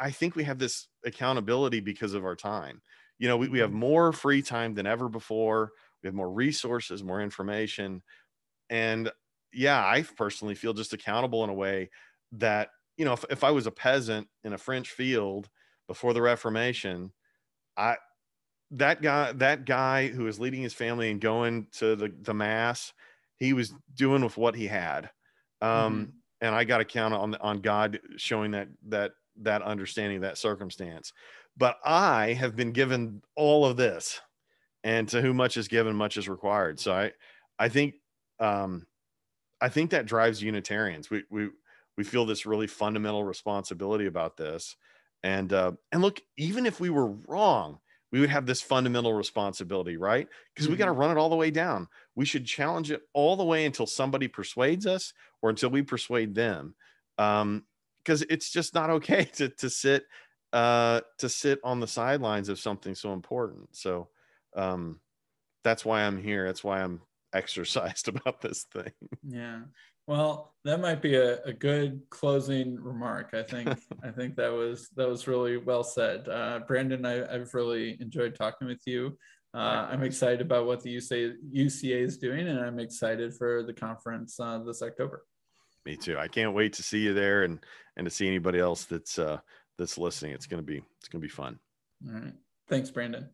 I think we have this accountability because of our time. We have more free time than ever before. We have more resources, more information. And I personally feel just accountable in a way that, if I was a peasant in a French field before the Reformation, that guy who was leading his family and going to the mass, he was doing with what he had. And I got to count on God showing that understanding, that circumstance. But I have been given all of this, and to whom much is given, much is required. So I think that drives Unitarians. We We feel this really fundamental responsibility about this. And look, even if we were wrong, we would have this fundamental responsibility, right? Because we got to run it all the way down. We should challenge it all the way until somebody persuades us or until we persuade them. Because it's just not okay to sit on the sidelines of something so important. So that's why I'm here. That's why I'm exercised about this thing. Yeah. Well, that might be a good closing remark. I think that was really well said. Brandon, I've really enjoyed talking with you. I'm excited about what the UCA is doing, and I'm excited for the conference this October. Me too. I can't wait to see you there and to see anybody else that's listening. It's gonna be fun. All right. Thanks, Brandon.